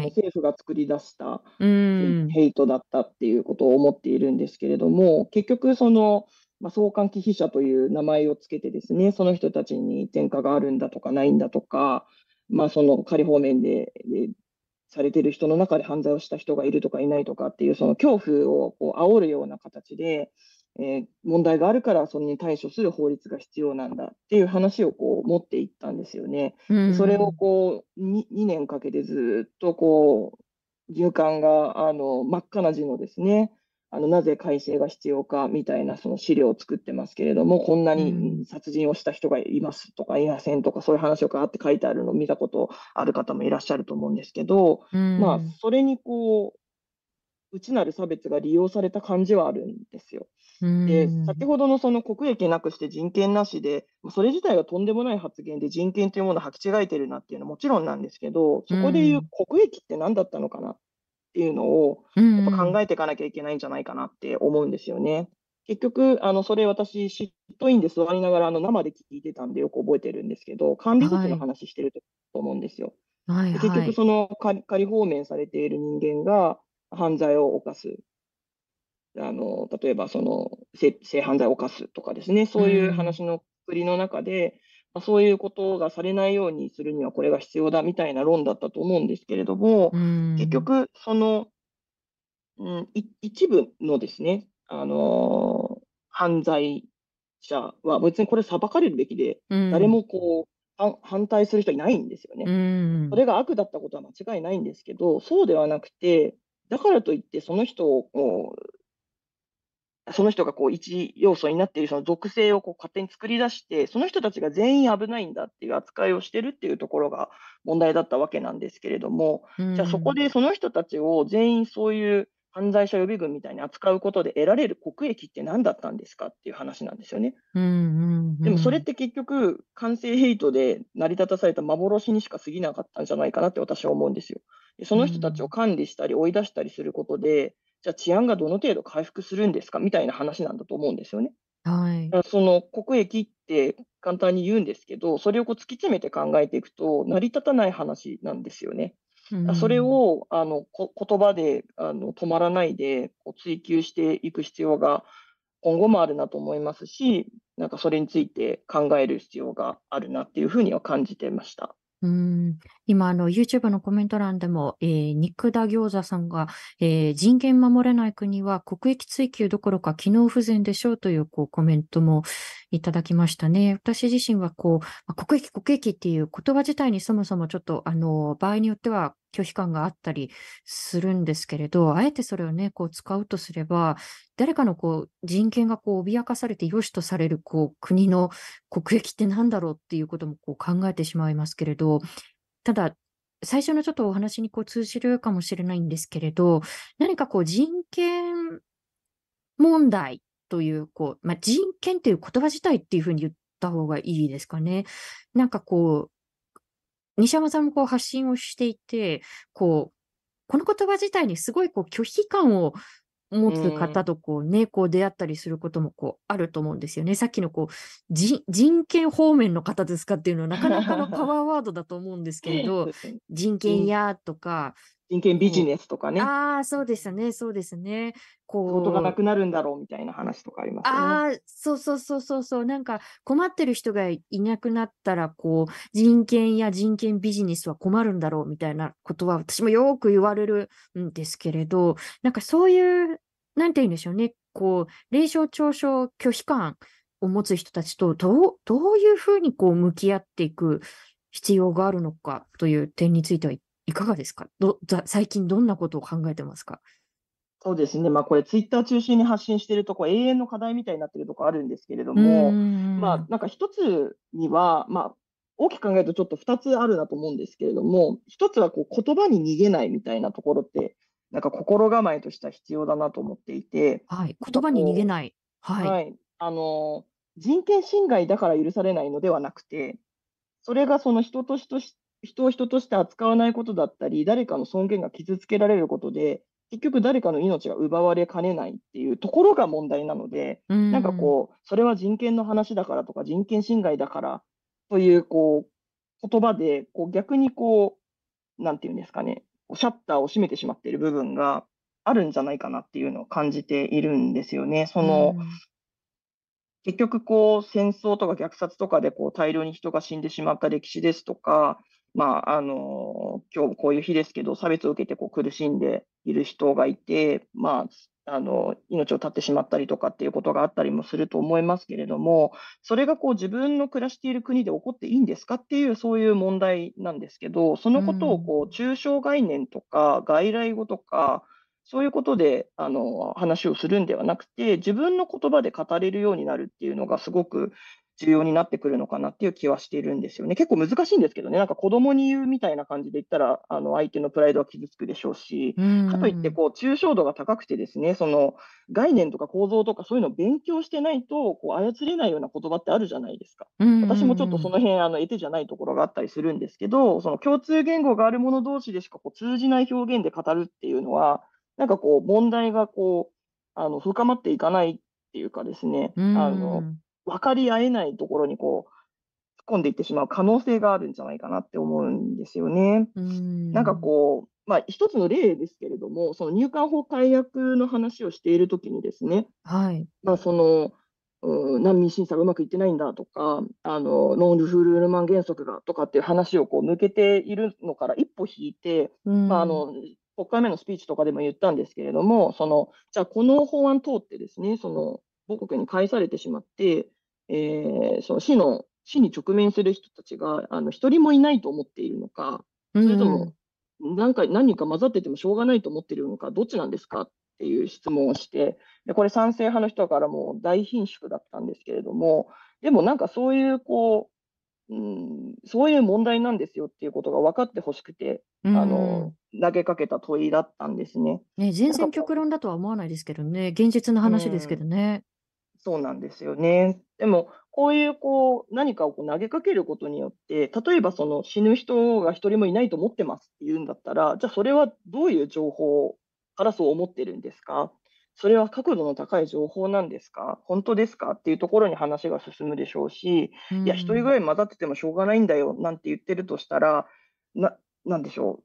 政府が作り出したヘイトだったっていうことを思っているんですけれども、結局その、まあ、送還忌避者という名前をつけてですね、その人たちに転嫁があるんだとかないんだとか、まあ、その仮放免でされている人の中で犯罪をした人がいるとかいないとかっていう、その恐怖をこう煽るような形で、問題があるからそれに対処する法律が必要なんだっていう話をこう持っていったんですよね。それをこう 2年かけてずっとこう入管が真っ赤な字のですね、なぜ改正が必要かみたいなその資料を作ってますけれども、こんなに殺人をした人がいますとかいませんとか、そういう話をガーって書いてあるのを見たことある方もいらっしゃると思うんですけど、まあそれにこう内なる差別が利用された感じはあるんですよ。で、先ほどのその国益なくして人権なしで、それ自体がとんでもない発言で人権というものを履き違えてるなっていうのはもちろんなんですけど、そこでいう国益って何だったのかなっていうのをやっぱ考えていかなきゃいけないんじゃないかなって思うんですよね。結局それ私嫉妬院で座りながら生で聞いてたんでよく覚えてるんですけど、管理職の話してると思うんですよ。はい、結局その仮放免されている人間が犯罪を犯す、例えばその性犯罪を犯すとかですね、そういう話の国の中で、まあ、そういうことがされないようにするにはこれが必要だみたいな論だったと思うんですけれども、結局その、一部のですね、犯罪者は別にこれ裁かれるべきで、誰もこう反対する人いないんですよね。それが悪だったことは間違いないんですけど、そうではなくて、だからといってその人がこう一要素になっているその属性をこう勝手に作り出して、その人たちが全員危ないんだっていう扱いをしてるっていうところが問題だったわけなんですけれども、じゃあそこでその人たちを全員そういう犯罪者予備軍みたいに扱うことで得られる国益って何だったんですかっていう話なんですよね。でもそれって結局完成ヘイトで成り立たされた幻にしか過ぎなかったんじゃないかなって私は思うんですよ。その人たちを管理したり追い出したりすることで、じゃあ治安がどの程度回復するんですかみたいな話なんだと思うんですよね。はい、だからその国益って簡単に言うんですけど、それをこう突き詰めて考えていくと成り立たない話なんですよね。それを言葉で止まらないで追求していく必要が今後もあるなと思いますし、なんかそれについて考える必要があるなっていうふうには感じてました。今YouTube のコメント欄でも、肉田餃子さんが、人権守れない国は国益追求どころか機能不全でしょうという、コメントもいただきましたね。私自身は国益っていう言葉自体にそもそもちょっと場合によっては拒否感があったりするんですけれど、あえてそれをね使うとすれば、誰かの人権が脅かされて良しとされる国の国益って何だろうっていうことも考えてしまいますけれど、ただ最初のちょっとお話に通じるかもしれないんですけれど、何か人権問題という、人権という言葉自体っていうふうに言った方がいいですかね。なんか西山さんも発信をしていて、この言葉自体にすごい拒否感を持つ方と出会ったりすることもあると思うんですよね。さっきの人権方面の方ですかっていうのはなかなかのパワーワードだと思うんですけれど人権やとか人権ビジネスとかね、そうですねそうですね、仕事がなくなるんだろうみたいな話とかありますよね。そうそう、なんか困ってる人がいなくなったら人権や人権ビジネスは困るんだろうみたいなことは私もよく言われるんですけれど、なんかそういうなんて言うんでしょうね、冷笑嘲笑拒否感を持つ人たちとどういうふうに向き合っていく必要があるのかという点についてはいかがですか？最近どんなことを考えてますか？そうですね、これツイッター中心に発信していると永遠の課題みたいになっているところあるんですけれども、なんか一つには、大きく考えるとちょっと2つあるなと思うんですけれども、一つは言葉に逃げないみたいなところってなんか心構えとしては必要だなと思っていて、言葉に逃げない、人権侵害だから許されないのではなくて、それがその人を人として扱わないことだったり、誰かの尊厳が傷つけられることで、結局誰かの命が奪われかねないっていうところが問題なので、なんかそれは人権の話だからとか、人権侵害だからという、言葉で、逆になんていうんですかね、シャッターを閉めてしまっている部分があるんじゃないかなっていうのを感じているんですよね。結局、戦争とか虐殺とかで、大量に人が死んでしまった歴史ですとか、今日こういう日ですけど、差別を受けて苦しんでいる人がいて、命を絶ってしまったりとかっていうことがあったりもすると思いますけれども、それが自分の暮らしている国で起こっていいんですかっていうそういう問題なんですけど、そのことを抽象概念とか外来語とかそういうことで話をするんではなくて、自分の言葉で語れるようになるっていうのがすごく重要になってくるのかなっていう気はしているんですよね。結構難しいんですけどね、なんか子供に言うみたいな感じで言ったら相手のプライドは傷つくでしょうし、かといって抽象度が高くてですね、その概念とか構造とかそういうのを勉強してないと操れないような言葉ってあるじゃないですか。私もちょっとその辺得手じゃないところがあったりするんですけど、その共通言語がある者同士でしか通じない表現で語るっていうのは、なんか問題が深まっていかないっていうかですね、分かり合えないところに突っ込んでいってしまう可能性があるんじゃないかなって思うんですよね。なんか一つの例ですけれども、その入管法改悪の話をしているときにですね、難民審査がうまくいってないんだとか、ノンルフルールマン原則がとかっていう話を向けているのから一歩引いて、国会前のスピーチとかでも言ったんですけれども、じゃあこの法案通ってですね、母国に返されてしまって、その死に直面する人たちが一人もいないと思っているのか、それとも何人か混ざっててもしょうがないと思っているのか、どっちなんですかっていう質問をして、でこれ賛成派の人からも大貧縮だったんですけれども、でもなんかそういうそういう問題なんですよっていうことが分かってほしくて、投げかけた問いだったんですね。全然極論だとは思わないですけどね、現実の話ですけどね。そうなんですよね。でもこういう何かを投げかけることによって、例えばその死ぬ人が一人もいないと思ってますって言うんだったら、じゃあそれはどういう情報からそう思ってるんですか、それは確度の高い情報なんですか、本当ですかっていうところに話が進むでしょうし、いや一人ぐらい混ざっててもしょうがないんだよなんて言ってるとしたら、なんでしょ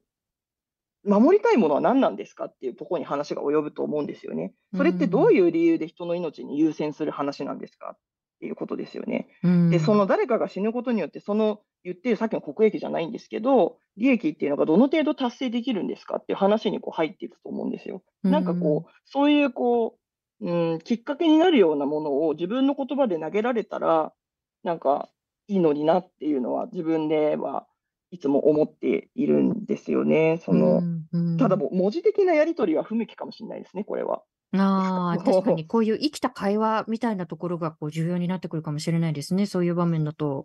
う、守りたいものは何なんですかっていうところに話が及ぶと思うんですよね。それってどういう理由で人の命に優先する話なんですかっていうことですよね。で、その誰かが死ぬことによってその言ってるさっきの国益じゃないんですけど、利益っていうのがどの程度達成できるんですかっていう話にこう入っていくと思うんですよ。なんかこうそういうこう、きっかけになるようなものを自分の言葉で投げられたらなんかいいのになっていうのは自分ではいつも思っているんですよね。そのただ文字的なやり取りは不向きかもしれないですね、これは。確かにこういう生きた会話みたいなところがこう重要になってくるかもしれないですね、そういう場面だと。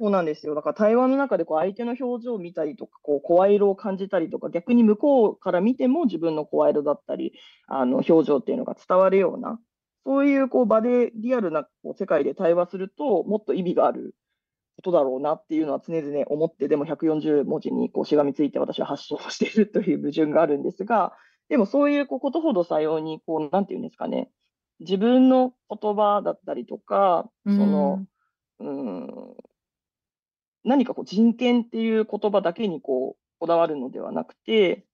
そうなんですよ。だから対話の中でこう相手の表情を見たりとかこう声色を感じたりとか、逆に向こうから見ても自分の声色だったり表情っていうのが伝わるような、そういうこう場でリアルなこう世界で対話するともっと意味があることだろうなっていうのは常々思って、でも140文字にこうしがみついて私は発信をしているという矛盾があるんですが、でもそういうことほどさようにこうなんていうんですかね、自分の言葉だったりとか何かこう人権っていう言葉だけにこだわるのではなくて、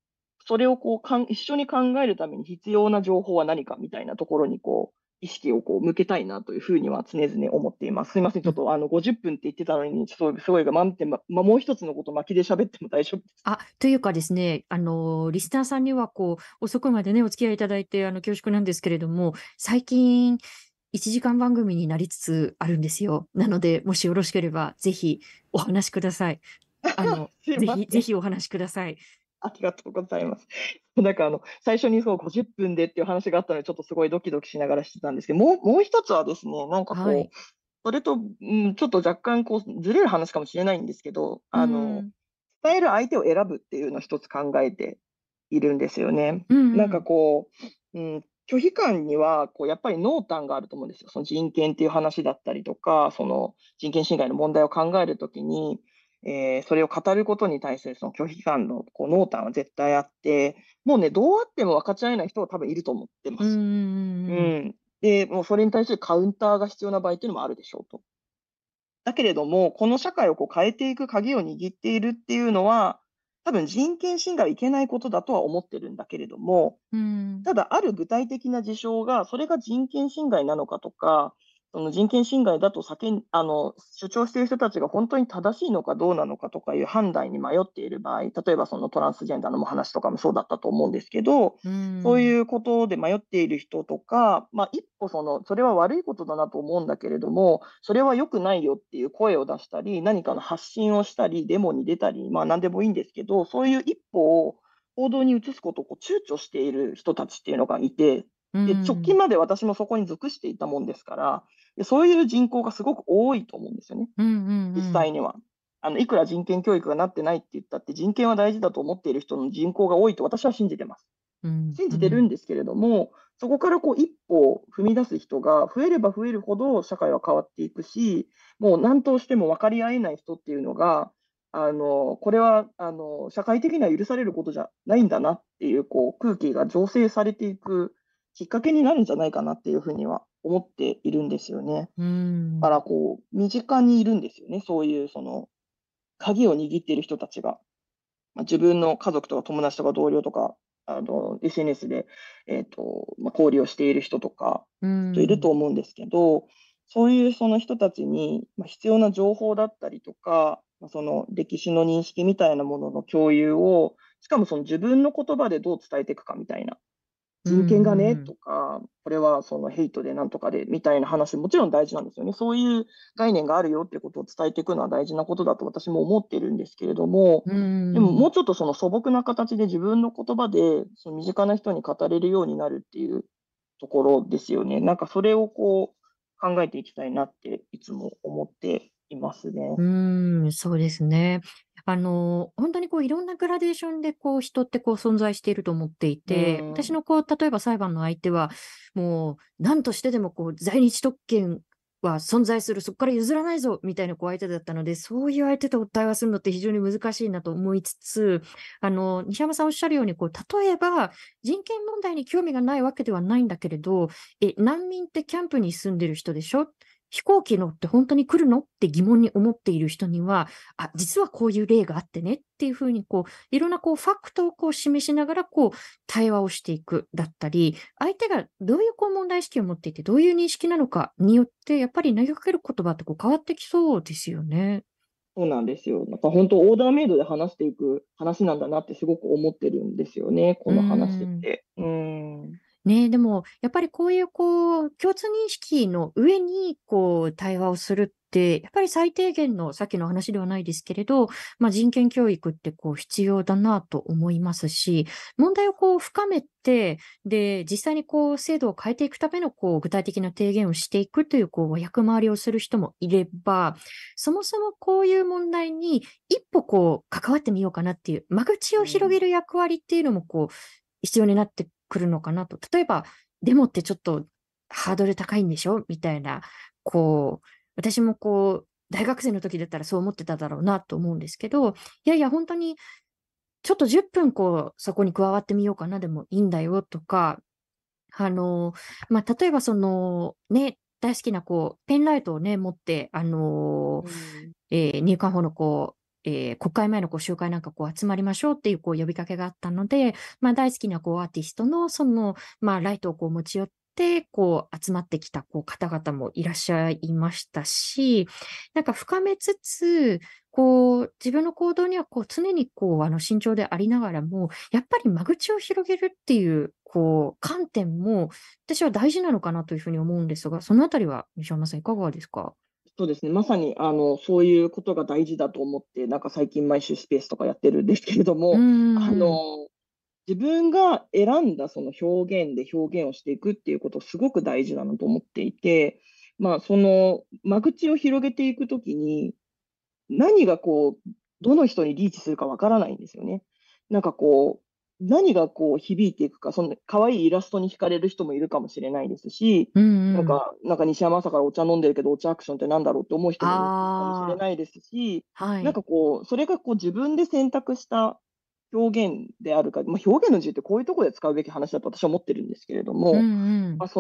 それを一緒に考えるために必要な情報は何かみたいなところに意識を向けたいなというふうには常々思っています。すみません、ちょっと50分って言ってたのにすごい満点、もう一つのこと巻きで喋っても大丈夫ですか？というかですね、リスナーさんには遅くまでねお付き合いいただいて恐縮なんですけれども、最近1時間番組になりつつあるんですよ。なのでもしよろしければぜひお話しください。ぜひお話しください。ありがとうございます。なんか最初にそう50分でっていう話があったのでちょっとすごいドキドキしながらしてたんですけど、もう一つはですね、なんかそれと、ちょっと若干ずれる話かもしれないんですけど、伝える相手を選ぶっていうのを一つ考えているんですよね。なんか拒否感にはやっぱり濃淡があると思うんですよ。その人権っていう話だったりとか、その人権侵害の問題を考えるときに、それを語ることに対するその拒否感の濃淡は絶対あって、もうねどうあっても分かち合えない人は多分いると思ってます。でもうそれに対するカウンターが必要な場合っていうのもあるでしょうと。だけれどもこの社会を変えていく鍵を握っているっていうのは多分人権侵害はいけないことだとは思ってるんだけれども、ただある具体的な事象がそれが人権侵害なのかとか、その人権侵害だと主張している人たちが本当に正しいのかどうなのかとかいう判断に迷っている場合、例えばそのトランスジェンダーの話とかもそうだったと思うんですけど、そういうことで迷っている人とか、一歩それは悪いことだなと思うんだけれどもそれは良くないよっていう声を出したり、何かの発信をしたりデモに出たり、何でもいいんですけど、そういう一歩を行動に移すことを躊躇している人たちっていうのがいて、で直近まで私もそこに属していたもんですから、そういう人口がすごく多いと思うんですよね、実際には。いくら人権教育がなってないって言ったって人権は大事だと思っている人の人口が多いと私は信じてます。信じてるんですけれども、そこから一歩踏み出す人が増えれば増えるほど社会は変わっていくし、もう何としても分かり合えない人っていうのがこれは社会的には許されることじゃないんだなっていう空気が醸成されていくきっかけになるんじゃないかなっていうふうには思っているんですよね。だから身近にいるんですよね、そういう鍵を握っている人たちが。自分の家族とか友達とか同僚とかSNS で、交流をしている人とかいると思うんですけど、そういうその人たちに必要な情報だったりとか、その歴史の認識みたいなものの共有を、しかもその自分の言葉でどう伝えていくかみたいな。人権がねとか、これはそのヘイトでなんとかでみたいな話、もちろん大事なんですよね。そういう概念があるよっていうことを伝えていくのは大事なことだと私も思ってるんですけれども、でももうちょっとその素朴な形で自分の言葉でその身近な人に語れるようになるっていうところですよね。なんかそれを考えていきたいなっていつも思っていますね。そうですね。本当にいろんなグラデーションで人って存在していると思っていて、私の例えば裁判の相手はもう何としてでも在日特権は存在する、そこから譲らないぞみたいな相手だったので、そういう相手と対話するのって非常に難しいなと思いつつ、西山さんおっしゃるように例えば人権問題に興味がないわけではないんだけれど、難民ってキャンプに住んでる人でしょ、飛行機乗って本当に来るのって疑問に思っている人には、あ、実はこういう例があってねっていうふうに、こういろんなこうファクトをこう示しながらこう対話をしていくだったり、相手がどういうこう問題意識を持っていてどういう認識なのかによって、やっぱり投げかける言葉ってこう変わってきそうですよね。そうなんですよ。なんか本当オーダーメイドで話していく話なんだなってすごく思ってるんですよね、この話って。ねえ、でもやっぱりこう共通認識の上にこう対話をするってやっぱり最低限のさっきの話ではないですけれど、まあ、人権教育ってこう必要だなと思いますし、問題をこう深めて、で実際にこう制度を変えていくためのこう具体的な提言をしていくというこう役回りをする人もいれば、そもそもこういう問題に一歩こう関わってみようかなっていう間口を広げる役割っていうのもこう必要になってくるのかなと。例えばデモってちょっとハードル高いんでしょみたいな、こう私もこう大学生の時だったらそう思ってただろうなと思うんですけど、いやいや本当にちょっと10分こうそこに加わってみようかなでもいいんだよとか、まあ、例えばそのね大好きなこうペンライトをね持って入管法のこう国会前のこう集会なんかこう集まりましょうっていうこう呼びかけがあったので、まあ、大好きなこうアーティストのその、まあ、ライトをこう持ち寄ってこう集まってきたこう方々もいらっしゃいましたし、なんか深めつつこう自分の行動にはこう常にこう慎重でありながらも、やっぱり間口を広げるっていうこう観点も私は大事なのかなというふうに思うんですが、そのあたりは西山さんいかがですか？そうですね、まさにそういうことが大事だと思って、なんか最近毎週スペースとかやってるんですけれども、自分が選んだその表現で表現をしていくっていうことすごく大事だなと思っていて、まあ、その間口を広げていくときに何がこうどの人にリーチするかわからないんですよね。なんかこう何がこう響いていくか、その可愛いイラストに惹かれる人もいるかもしれないですし、なんか西山朝からお茶飲んでるけどお茶アクションってなんだろうって思う人もいるかもしれないですし、なんかこうそれがこう自分で選択した表現であるか、まあ、表現の自由ってこういうところで使うべき話だと私は思ってるんですけれども、普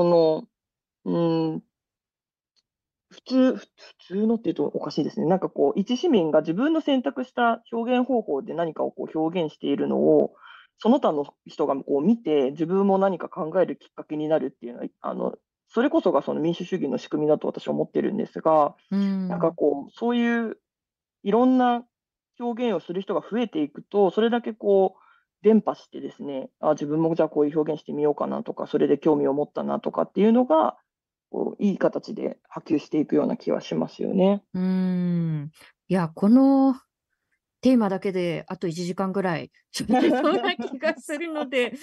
通のっていうとおかしいですね。なんかこう一市民が自分の選択した表現方法で何かをこう表現しているのをその他の人がこう見て自分も何か考えるきっかけになるっていうのはそれこそがその民主主義の仕組みだと私は思ってるんですが、なんかこうそういういろんな表現をする人が増えていくと、それだけこう伝播してですね、自分もじゃあこういう表現してみようかなとか、それで興味を持ったなとかっていうのがこういい形で波及していくような気はしますよね。いや、このテーマだけであと1時間ぐらいちょっとそうな気がするので、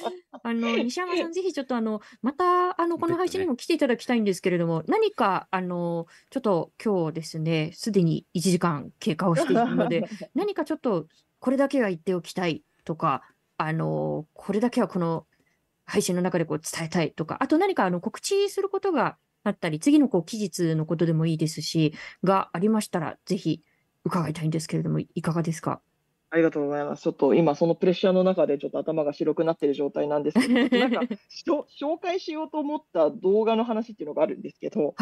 西山さんぜひちょっとまたこの配信にも来ていただきたいんですけれども、何かちょっと今日ですねすでに1時間経過をしているので何かちょっとこれだけは言っておきたいとか、これだけはこの配信の中でこう伝えたいとか、あと何か告知することがあったり、次のこう期日のことでもいいですしがありましたらぜひ伺いたいんですけれども、いかがですか？ありがとうございます。ちょっと今そのプレッシャーの中でちょっと頭が白くなっている状態なんですけど、なんか紹介しようと思った動画の話っていうのがあるんですけど、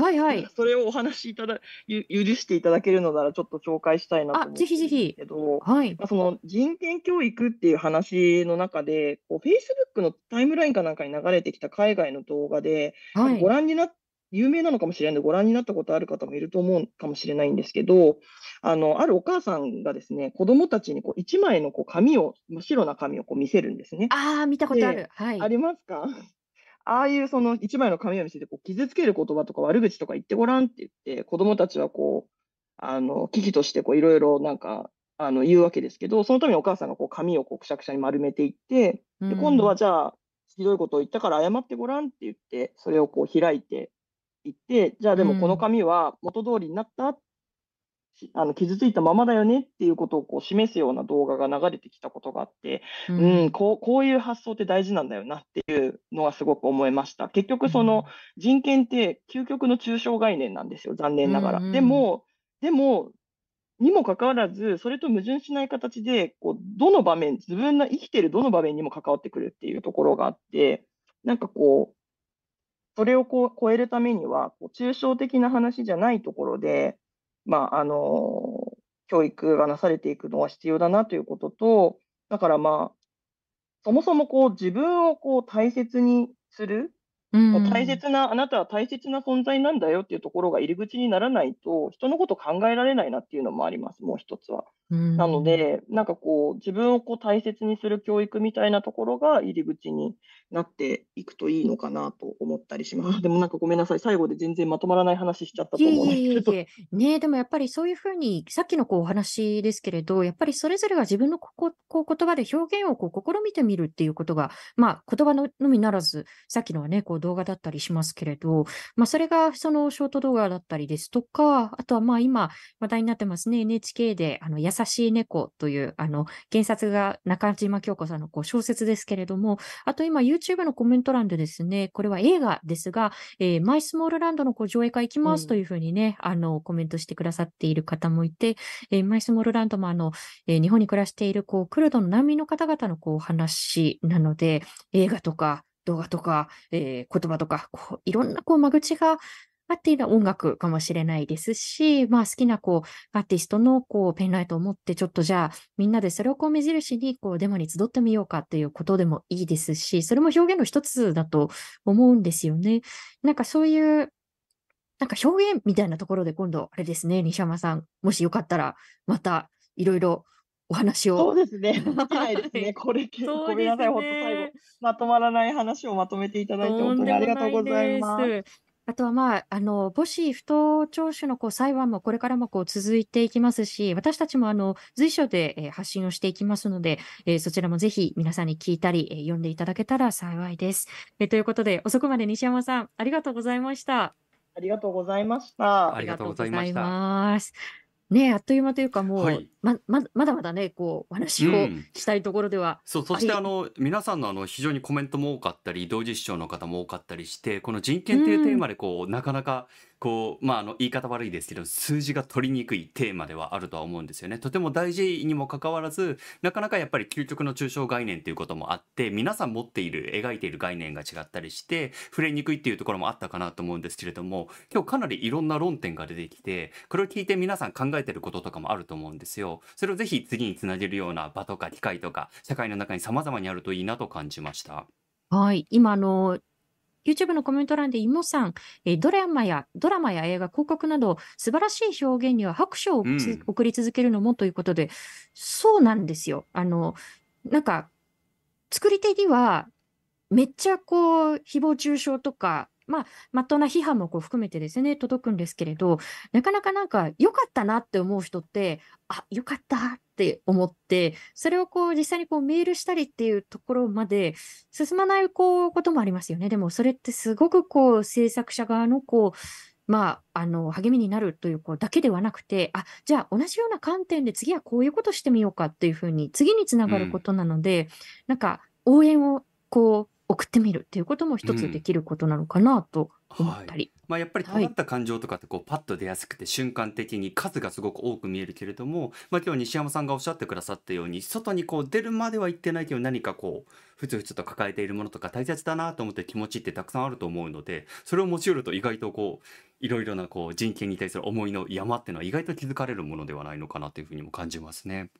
それをお話しいただ許していただけるのならちょっと紹介したいなと思うんですけど、その人権教育っていう話の中でこう Facebook のタイムラインかなんかに流れてきた海外の動画で、ご覧になって有名なのかもしれないのでご覧になったことある方もいると思うかもしれないんですけど、あるお母さんがですね子どもたちにこう1枚のこう紙を白な紙をこう見せるんですね。見たことある、ありますか？ああいうその1枚の紙を見せてこう傷つける言葉とか悪口とか言ってごらんって言って子どもたちはこう危機としていろいろなんか言うわけですけど、そのためにお母さんがこう紙をこうくしゃくしゃに丸めていって、で今度はじゃあひどいことを言ったから謝ってごらんって言ってそれをこう開いて言って、じゃあでもこの紙は元通りになった、傷ついたままだよねっていうことをこう示すような動画が流れてきたことがあって、こういう発想って大事なんだよなっていうのはすごく思いました。結局その人権って究極の抽象概念なんですよ、残念ながら。でもにもかかわらず、それと矛盾しない形でこうどの場面、自分の生きてるどの場面にも関わってくるっていうところがあって、なんかこうそれをこう超えるためには、こう抽象的な話じゃないところで、教育がなされていくのは必要だなということと、だからそもそもこう自分をこう大切にする、あなたは大切な存在なんだよっていうところが入り口にならないと、人のこと考えられないなっていうのもあります、もう一つは。なので、なんかこう自分をこう大切にする教育みたいなところが入り口になっていくといいのかなと思ったりします。でもなんかごめんなさい、最後で全然まとまらない話しちゃったと思うんですけど。ね、でもやっぱりそういうふうに、さっきのこうお話ですけれど、やっぱりそれぞれが自分のこう言葉で表現をこう試みてみるっていうことが、言葉のみならず、さっきのはね、こう動画だったりしますけれど、それがそのショート動画だったりですとか、あとは今話題になってますね、NHK で優しい猫という原作が中島京子さんのこう小説ですけれども、あと今 YouTube のコメント欄でですね、これは映画ですが、マイスモールランドのこう上映会行きますというふうにね、コメントしてくださっている方もいて、マイスモールランドも日本に暮らしているこうクルドの難民の方々のこう話なので、映画とか動画とか、言葉とかこういろんなこう間口があっている音楽かもしれないですし、好きなこうアーティストのこうペンライトを持って、ちょっとじゃあみんなでそれをこう目印にこうデモに集ってみようかっていうことでもいいですし、それも表現の一つだと思うんですよね。なんかそういうなんか表現みたいなところで、今度あれですね、西山さん、もしよかったらまたいろいろお話を。そうですね。はいですね。これ結構、ごめんなさい、ほんと最後まとまらない話をまとめていただいて本当にありがとうございます。あとは母子不当聴取のこう裁判もこれからもこう続いていきますし、私たちも随所で発信をしていきますので、そちらもぜひ皆さんに聞いたり読んでいただけたら幸いです。ということで、遅くまで西山さん、ありがとうございました。ありがとうございました。ありがとうございました。ね、あっという間というか、もう、まだまだね、こうお話をしたいところでは、そして皆さんの非常にコメントも多かったり、同時視聴の方も多かったりして、この人権というテーマでこう、なかなかこう、言い方悪いですけど、数字が取りにくいテーマではあるとは思うんですよね。とても大事にもかかわらず、なかなかやっぱり究極の抽象概念ということもあって、皆さん持っている描いている概念が違ったりして触れにくいっていうところもあったかなと思うんですけれども、今日かなりいろんな論点が出てきて、これを聞いて皆さん考えてることとかもあると思うんですよ。それをぜひ次につなげるような場とか機会とか、社会の中に様々にあるといいなと感じました。はい、今YouTube のコメント欄で、イモさん、ドラマや映画、広告など、素晴らしい表現には拍手を送り続けるのもということで、そうなんですよ。なんか、作り手には、めっちゃこう、誹謗中傷とか、まっとうな批判もこう含めてですね、届くんですけれど、なかなかなんか、良かったなって思う人って、良かったって思って、それをこう実際にこうメールしたりっていうところまで進まないこともありますよね。でもそれってすごくこう制作者側のこう、励みになるというだけではなくて、じゃあ同じような観点で次はこういうことしてみようかっていうふうに、次につながることなので、なんか応援をこう、送ってみるっていうことも一つできることなのかなと思ったり。やっぱり尖った感情とかってこうパッと出やすくて、瞬間的に数がすごく多く見えるけれども、今日西山さんがおっしゃってくださったように、外にこう出るまでは言ってないけど、何かこうふつふつと抱えているものとか、大切だなと思って気持ちってたくさんあると思うので、それを持ち寄ると意外とこういろいろなこう人権に対する思いの山っていうのは意外と気づかれるものではないのかなというふうにも感じますね。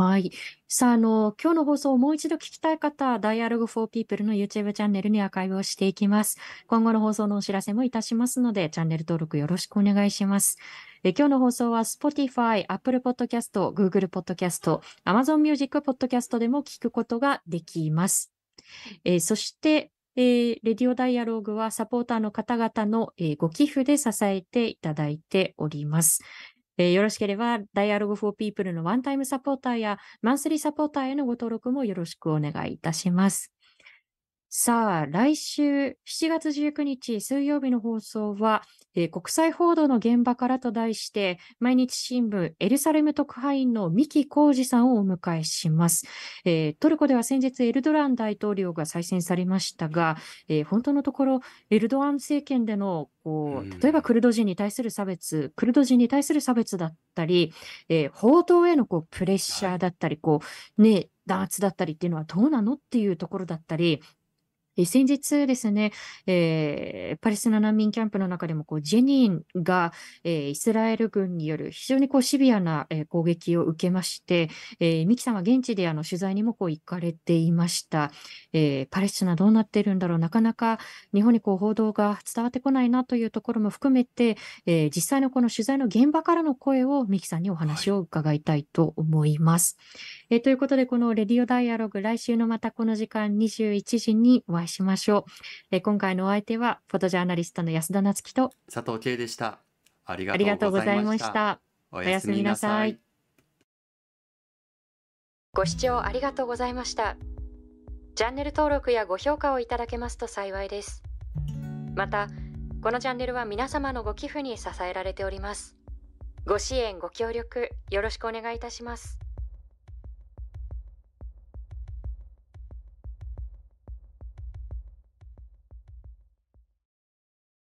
はい。さあ、今日の放送をもう一度聞きたい方は、Dialogue for People の YouTube チャンネルにアーカイブをしていきます。今後の放送のお知らせもいたしますので、チャンネル登録よろしくお願いします。今日の放送は Spotify、Apple Podcast、Google Podcast、Amazon Music Podcast でも聞くことができます。そして、レディオダイアローグはサポーターの方々の、ご寄付で支えていただいております。よろしければ、Dialogue for People のワンタイムサポーターやマンスリーサポーターへのご登録もよろしくお願いいたします。さあ、来週7月19日水曜日の放送は、国際報道の現場からと題して、毎日新聞エルサレム特派員の三木浩二さんをお迎えします。トルコでは先日エルドアン大統領が再選されましたが、本当のところエルドアン政権での例えばクルド人に対する差別だったり、報道へのプレッシャーだったり、弾圧だったりっていうのはどうなのっていうところだったり、先日ですね、パレスチナ難民キャンプの中でもジェニンが、イスラエル軍による非常にシビアな、攻撃を受けまして、三木さんは現地で取材にも行かれていました。パレスチナどうなっているんだろう、なかなか日本に報道が伝わってこないなというところも含めて、実際のこの取材の現場からの声を三木さんにお話を伺いたいと思います。ということで、このレディオダイアログ、来週のまたこの時間21時にお会いしましょう。今回のお相手はフォトジャーナリストの安田なつきと佐藤圭でした。ありがとうございました。おやすみなさい。ご視聴ありがとうございました。チャンネル登録やご評価をいただけますと幸いです。また、このチャンネルは皆様のご寄付に支えられております。ご支援、ご協力よろしくお願いいたします。